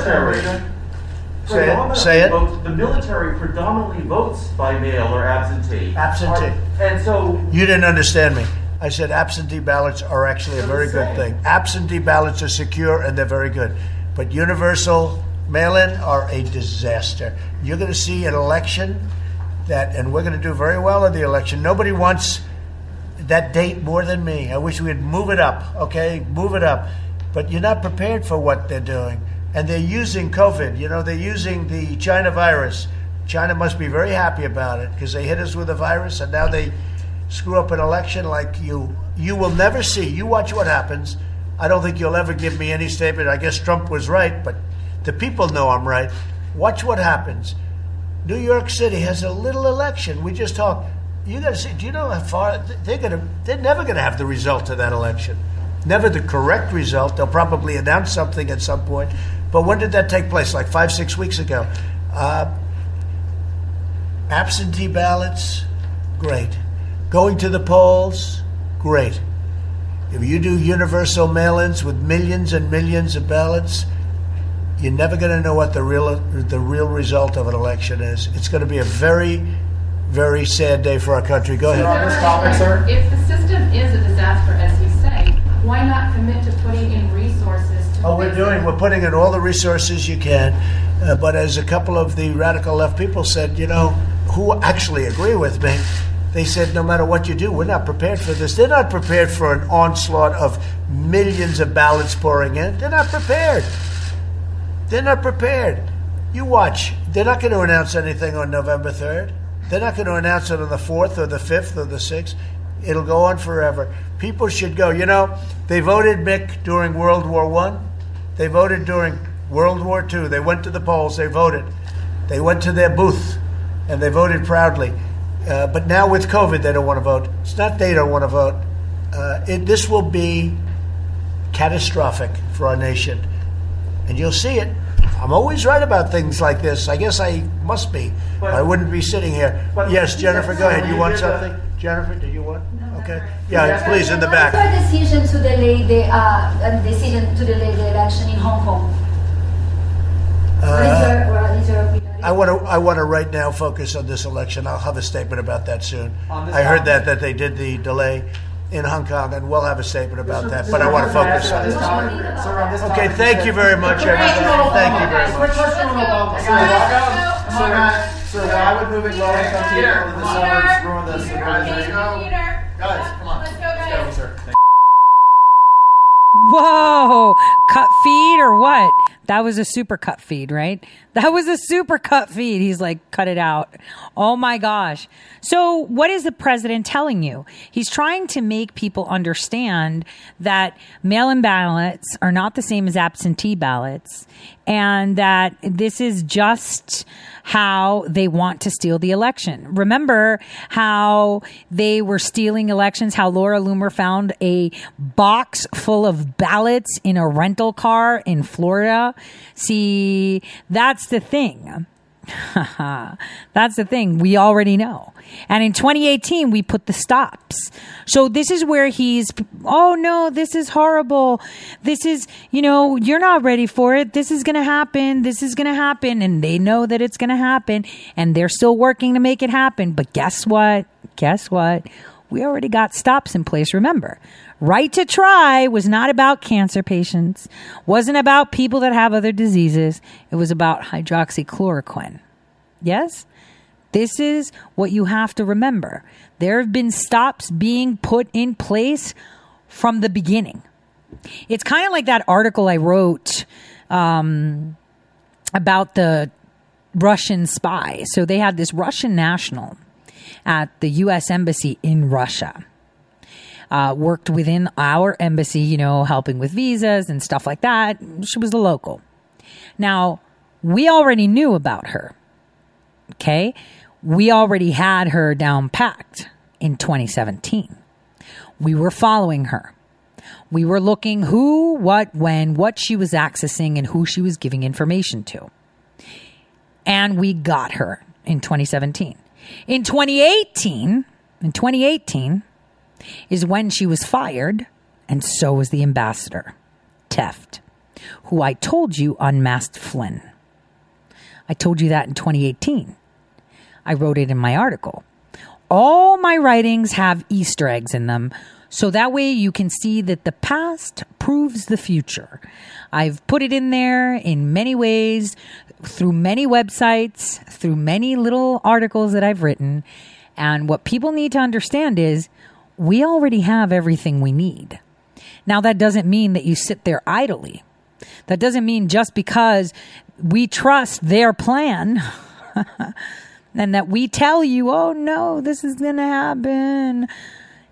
terrorism? Say it. The military predominantly votes by mail or absentee. Absentee. And so you didn't understand me. I said absentee ballots are actually a very good thing. Absentee ballots are secure and they're very good. But universal mail-in are a disaster. You're going to see an election that, and we're going to do very well in the election. Nobody wants that date more than me. I wish we'd move it up, okay? Move it up. But you're not prepared for what they're doing. And they're using COVID. You know, they're using the China virus. China must be very happy about it, because they hit us with a virus, and now they screw up an election like you will never see. You watch what happens. I don't think you'll ever give me any statement. I guess Trump was right, but the people know I'm right. Watch what happens. New York City has a little election. We just talked. You got to see. Do you know how far they're never going to have the result of that election? Never the correct result. They'll probably announce something at some point. But when did that take place? Like 5-6 weeks ago. Absentee ballots, great. Going to the polls, great. If you do universal mail-ins with millions and millions of ballots, you're never going to know what the real result of an election is. It's going to be a very, very sad day for our country. Go ahead. On this topic, sir. If the system is a disaster, as you say, why not commit to putting in resources? We're putting in all the resources you can. But as a couple of the radical left people said, you know, who actually agree with me, they said, no matter what you do, we're not prepared for this. They're not prepared for an onslaught of millions of ballots pouring in. They're not prepared. They're not prepared. You watch. They're not going to announce anything on November 3rd. They're not going to announce it on the 4th or the 5th or the 6th. It'll go on forever. People should go. You know, they voted Mick during World War I. They voted during World War II. They went to the polls. They voted. They went to their booth, and they voted proudly. But now with COVID, they don't want to vote. It's not they don't want to vote. This will be catastrophic for our nation. And you'll see it. I'm always right about things like this. I guess I must be. But I wouldn't be sitting here. Yes, Jennifer, go ahead. You want something? Jennifer, do you want? No, okay. Right. Yeah, Jennifer, please, in the back. What is our decision to delay the election in Hong Kong? I want to right now focus on this election. I'll have a statement about that soon. I heard that they did the delay in Hong Kong, and we'll have a statement about that. But I want to focus on this. Okay, thank you very much, everybody. Thank you very much. So I would move it lower to the suburbs, ruin this. Guys, come on. Let's go, sir. Whoa, cut feed or what? That was a super cut feed, right? That was a super cut feed. He's like, cut it out. Oh my gosh. So what is the president telling you? He's trying to make people understand that mail-in ballots are not the same as absentee ballots, and that this is just how they want to steal the election. Remember how they were stealing elections, how Laura Loomer found a box full of ballots in a rental car in Florida? See, that's the thing. That's the thing. We already know. And in 2018, we put the stops. So this is where he's, oh no, this is horrible. This is, you know, you're not ready for it. This is going to happen. This is going to happen. And they know that it's going to happen. And they're still working to make it happen. But guess what? Guess what? We already got stops in place. Remember, right to try was not about cancer patients, wasn't about people that have other diseases. It was about hydroxychloroquine. Yes? This is what you have to remember. There have been stops being put in place from the beginning. It's kind of like that article I wrote about the Russian spy. So they had this Russian national at the U.S. Embassy in Russia. Worked within our embassy, you know, helping with visas and stuff like that. She was the local. Now, we already knew about her. Okay? We already had her down packed in 2017. We were following her. We were looking who, what, when, what she was accessing and who she was giving information to. And we got her in 2017. In 2018 is when she was fired, and so was the ambassador, Teft, who I told you unmasked Flynn. I told you that in 2018. I wrote it in my article. All my writings have Easter eggs in them, so that way you can see that the past proves the future. I've put it in there in many ways, through many websites, through many little articles that I've written. And what people need to understand is we already have everything we need. Now, that doesn't mean that you sit there idly. That doesn't mean just because we trust their plan and that we tell you, oh, no, this is going to happen.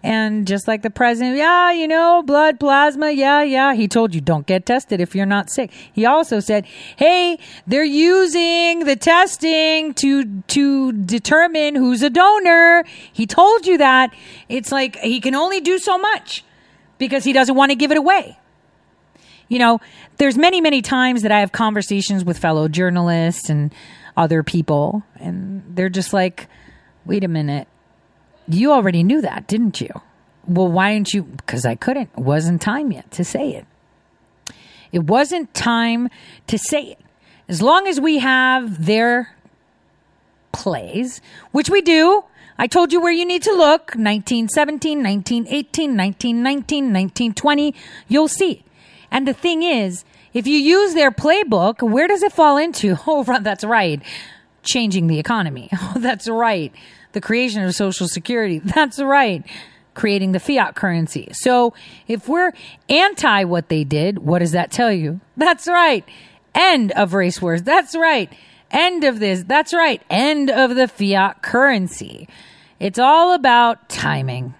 And just like the president, yeah, you know, blood, plasma, yeah. He told you don't get tested if you're not sick. He also said, hey, they're using the testing to determine who's a donor. He told you that. It's like he can only do so much because he doesn't want to give it away. You know, there's many, many times that I have conversations with fellow journalists and other people, and they're just like, wait a minute. You already knew that, didn't you? Well, why didn't you? Because I couldn't. It wasn't time yet to say it. It wasn't time to say it. As long as we have their plays, which we do. I told you where you need to look. 1917, 1918, 1919, 1920. You'll see. And the thing is, if you use their playbook, where does it fall into? Oh, that's right. Changing the economy. Oh, that's right. The creation of Social Security. That's right. Creating the fiat currency. So if we're anti what they did, what does that tell you? That's right. End of race wars. That's right. End of this. That's right. End of the fiat currency. It's all about timing.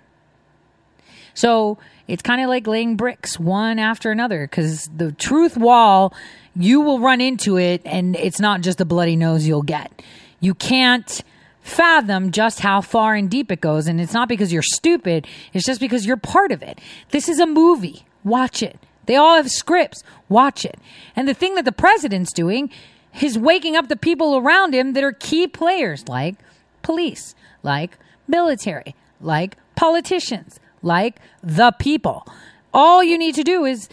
So it's kind of like laying bricks one after another, because the truth wall, you will run into it, and it's not just a bloody nose you'll get. You can't fathom just how far and deep it goes. And it's not because you're stupid. It's just because you're part of it. This is a movie. Watch it. They all have scripts. Watch it. And the thing that the president's doing is waking up the people around him that are key players, like police, like military, like politicians, like the people. All you need to do is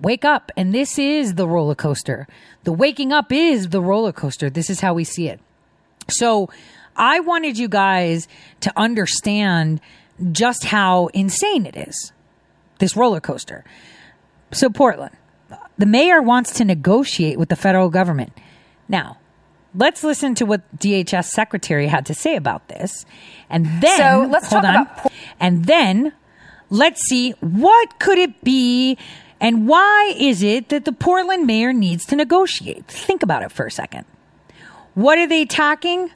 wake up. And this is the roller coaster. The waking up is the roller coaster. This is how we see it. So I wanted you guys to understand just how insane it is, this roller coaster. So Portland, the mayor wants to negotiate with the federal government. Now, let's listen to what DHS secretary had to say about this. And then, so let's hold on. And then let's see, what could it be and why is it that the Portland mayor needs to negotiate? Think about it for a second. What are they attacking?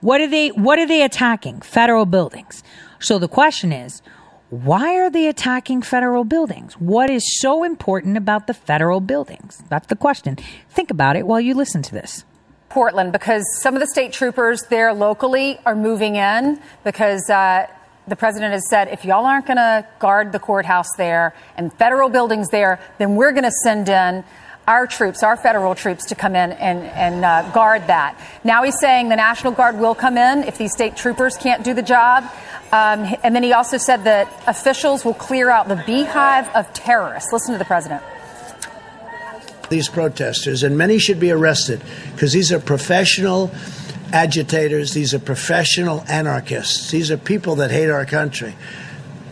What are they attacking? Federal buildings. So the question is, why are they attacking federal buildings? What is so important about the federal buildings? That's the question. Think about it while you listen to this. Portland, because some of the state troopers there locally are moving in because the president has said, if y'all aren't going to guard the courthouse there and federal buildings there, then we're going to send in our troops, our federal troops, to come in and guard that. Now he's saying the National Guard will come in if these state troopers can't do the job. And then he also said that officials will clear out the beehive of terrorists. Listen to the president. These protesters, and many should be arrested because these are professional agitators. These are professional anarchists. These are people that hate our country.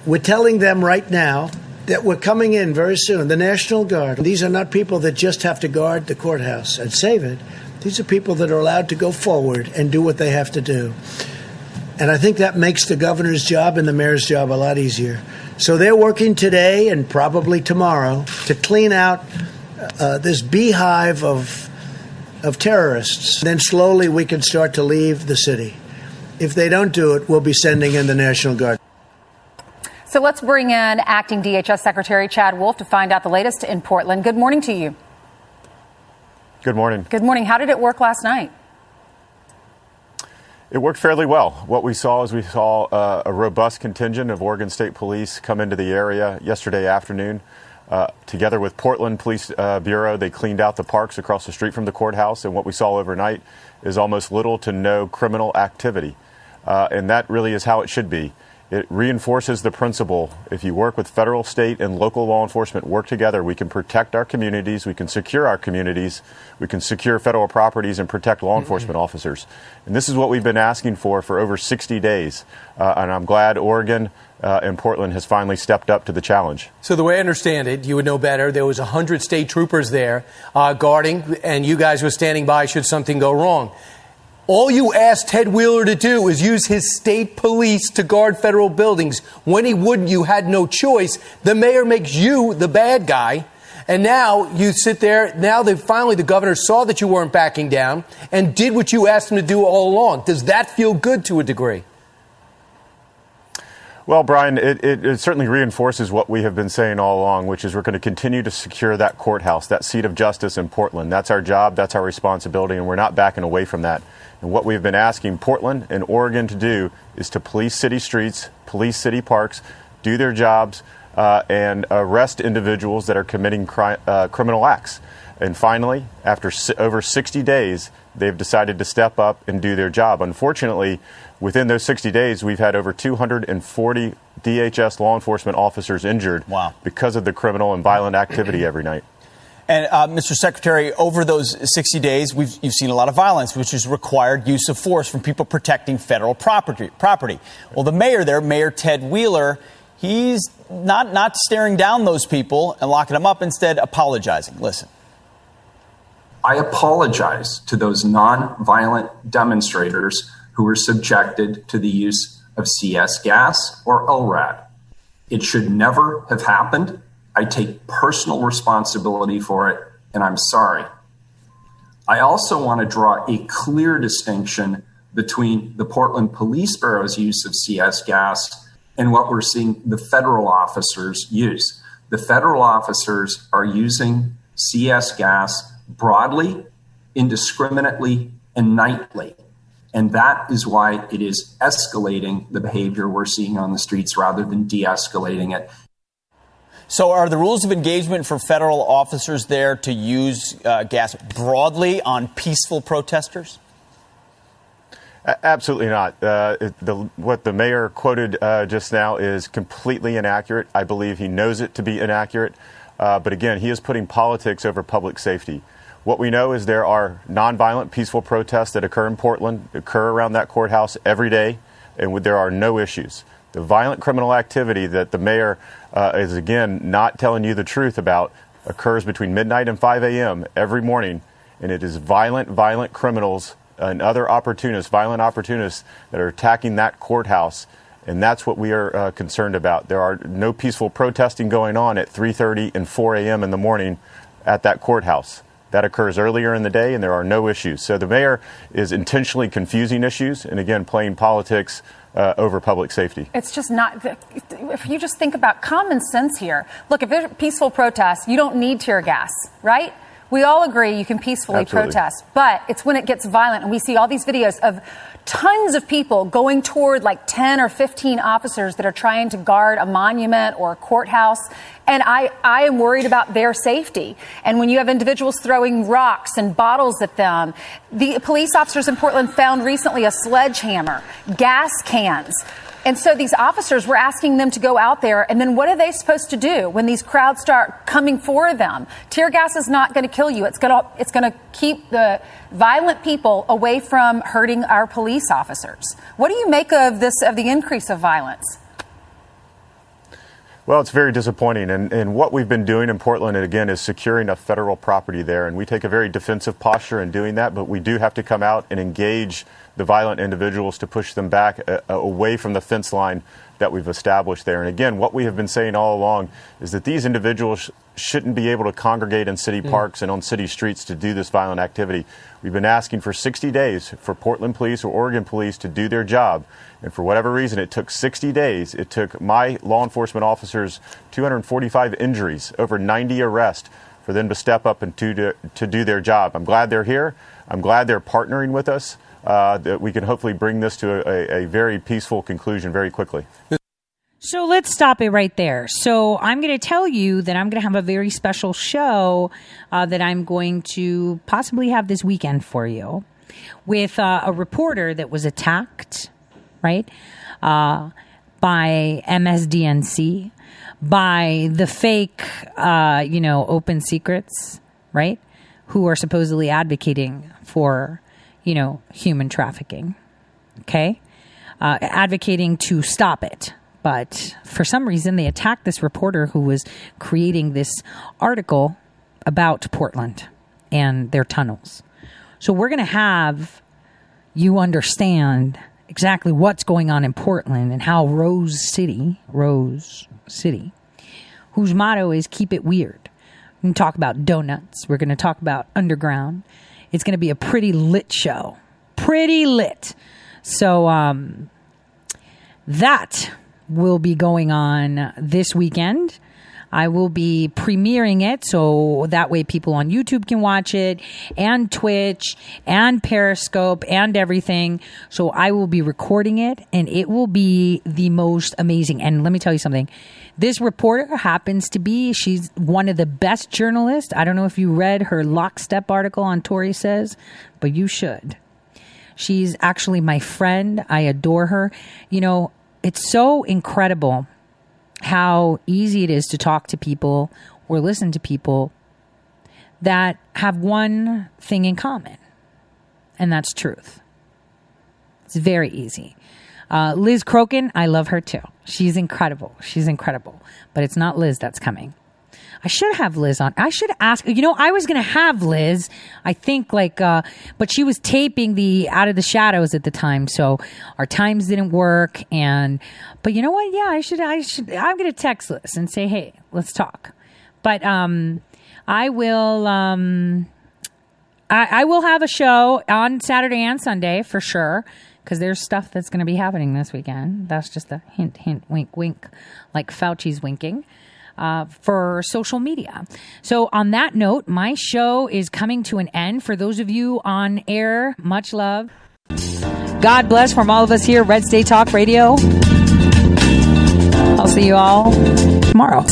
We're telling them right now that we're coming in very soon. The National Guard, these are not people that just have to guard the courthouse and save it. These are people that are allowed to go forward and do what they have to do. And I think that makes the governor's job and the mayor's job a lot easier. So they're working today and probably tomorrow to clean out this beehive of terrorists. Then slowly we can start to leave the city. If they don't do it, we'll be sending in the National Guard. So let's bring in acting DHS Secretary Chad Wolf to find out the latest in Portland. Good morning to you. Good morning. Good morning. How did it work last night? It worked fairly well. What we saw is a robust contingent of Oregon State Police come into the area yesterday afternoon. Together with Portland Police Bureau, they cleaned out the parks across the street from the courthouse. And what we saw overnight is almost little to no criminal activity. And that really is how it should be. It reinforces the principle. If you work with federal, state, and local law enforcement, work together, we can protect our communities, we can secure our communities, we can secure federal properties, and protect law enforcement officers. And this is what we've been asking for over 60 days. And I'm glad Oregon and Portland has finally stepped up to the challenge. So the way I understand it, you would know better, there was 100 state troopers there guarding, and you guys were standing by should something go wrong. All you asked Ted Wheeler to do is use his state police to guard federal buildings. When he wouldn't, you had no choice. The mayor makes you the bad guy. And now you sit there. Now they finally, the governor saw that you weren't backing down and did what you asked him to do all along. Does that feel good to a degree? Well, Brian, it certainly reinforces what we have been saying all along, which is we're going to continue to secure that courthouse, that seat of justice in Portland. That's our job. That's our responsibility. And we're not backing away from that. And what we've been asking Portland and Oregon to do is to police city streets, police city parks, do their jobs, and arrest individuals that are committing criminal acts. And finally, after over 60 days, they've decided to step up and do their job. Unfortunately, within those 60 days, we've had over 240 DHS law enforcement officers injured because of the criminal and violent activity every night. And, Mr. Secretary, over those 60 days, you've seen a lot of violence, which has required use of force from people protecting federal property. Well, the mayor there, Mayor Ted Wheeler, he's not staring down those people and locking them up, instead apologizing. Listen. I apologize to those nonviolent demonstrators who were subjected to the use of CS gas or LRAD. It should never have happened. I take personal responsibility for it, and I'm sorry. I also want to draw a clear distinction between the Portland Police Bureau's use of CS gas and what we're seeing the federal officers use. The federal officers are using CS gas broadly, indiscriminately, and nightly. And that is why it is escalating the behavior we're seeing on the streets rather than de-escalating it. So are the rules of engagement for federal officers there to use gas broadly on peaceful protesters? Absolutely not. What the mayor quoted just now is completely inaccurate. I believe he knows it to be inaccurate. But again, he is putting politics over public safety. What we know is there are nonviolent, peaceful protests that occur in Portland, occur around that courthouse every day, and there are no issues. The violent criminal activity that the mayor is, again, not telling you the truth about occurs between midnight and 5 a.m. every morning, and it is violent criminals and other opportunists, violent opportunists that are attacking that courthouse, and that's what we are concerned about. There are no peaceful protesting going on at 3:30 and 4 a.m. in the morning at that courthouse. That occurs earlier in the day, and there are no issues. So the mayor is intentionally confusing issues and, again, playing politics over public safety. It's just not – if you just think about common sense here. Look, if there's peaceful protests, you don't need tear gas, right? We all agree you can peacefully Absolutely. Protest, but it's when it gets violent, and we see all these videos of tons of people going toward like 10 or 15 officers that are trying to guard a monument or a courthouse, and I am worried about their safety. And when you have individuals throwing rocks and bottles at them, the police officers in Portland found recently a sledgehammer, gas cans. And so these officers were asking them to go out there, and then what are they supposed to do when these crowds start coming for them? Tear gas is not going to kill you. It's going to keep the violent people away from hurting our police officers. What do you make of this, of the increase of violence? Well, it's very disappointing, and what we've been doing in Portland, again, is securing a federal property there, and we take a very defensive posture in doing that, but we do have to come out and engage the violent individuals to push them back away from the fence line that we've established there. And again, what we have been saying all along is that these individuals shouldn't be able to congregate in city parks and on city streets to do this violent activity. We've been asking for 60 days for Portland police or Oregon police to do their job. And for whatever reason, it took 60 days. It took my law enforcement officers 245 injuries, over 90 arrests, for them to step up and to do their job. I'm glad they're here. I'm glad they're partnering with us, that we can hopefully bring this to a very peaceful conclusion very quickly. So let's stop it right there. So I'm going to tell you that I'm going to have a very special show that I'm going to possibly have this weekend for you with a reporter that was attacked, right, by MSDNC, by the fake, Open Secrets, right, who are supposedly advocating for, human trafficking, okay, advocating to stop it. But for some reason, they attacked this reporter who was creating this article about Portland and their tunnels. So we're going to have you understand exactly what's going on in Portland and how Rose City, whose motto is keep it weird. We're going to talk about donuts. We're going to talk about underground. It's going to be a pretty lit show. Pretty lit. So that will be going on this weekend. I will be premiering it, so that way people on YouTube can watch it, and Twitch, and Periscope, and everything. So I will be recording it, and it will be the most amazing. And let me tell you something. This reporter happens to be, she's one of the best journalists. I don't know if you read her Lockstep article on Tory Says, but you should. She's actually my friend. I adore her. It's so incredible how easy it is to talk to people or listen to people that have one thing in common, and that's truth. It's very easy. Liz Crokin, I love her too. She's incredible. But it's not Liz that's coming. I should have Liz on. I should ask. I was going to have Liz, I think, but she was taping the Out of the Shadows at the time, so our times didn't work. But you know what? Yeah, I should. I'm going to text Liz and say, hey, let's talk. But I will. I will have a show on Saturday and Sunday for sure, because there's stuff that's going to be happening this weekend. That's just a hint, wink, wink, like Fauci's winking. For social media. So on that note, my show is coming to an end. For those of you on air, much love. God bless from all of us here, Red State Talk Radio. I'll see you all tomorrow.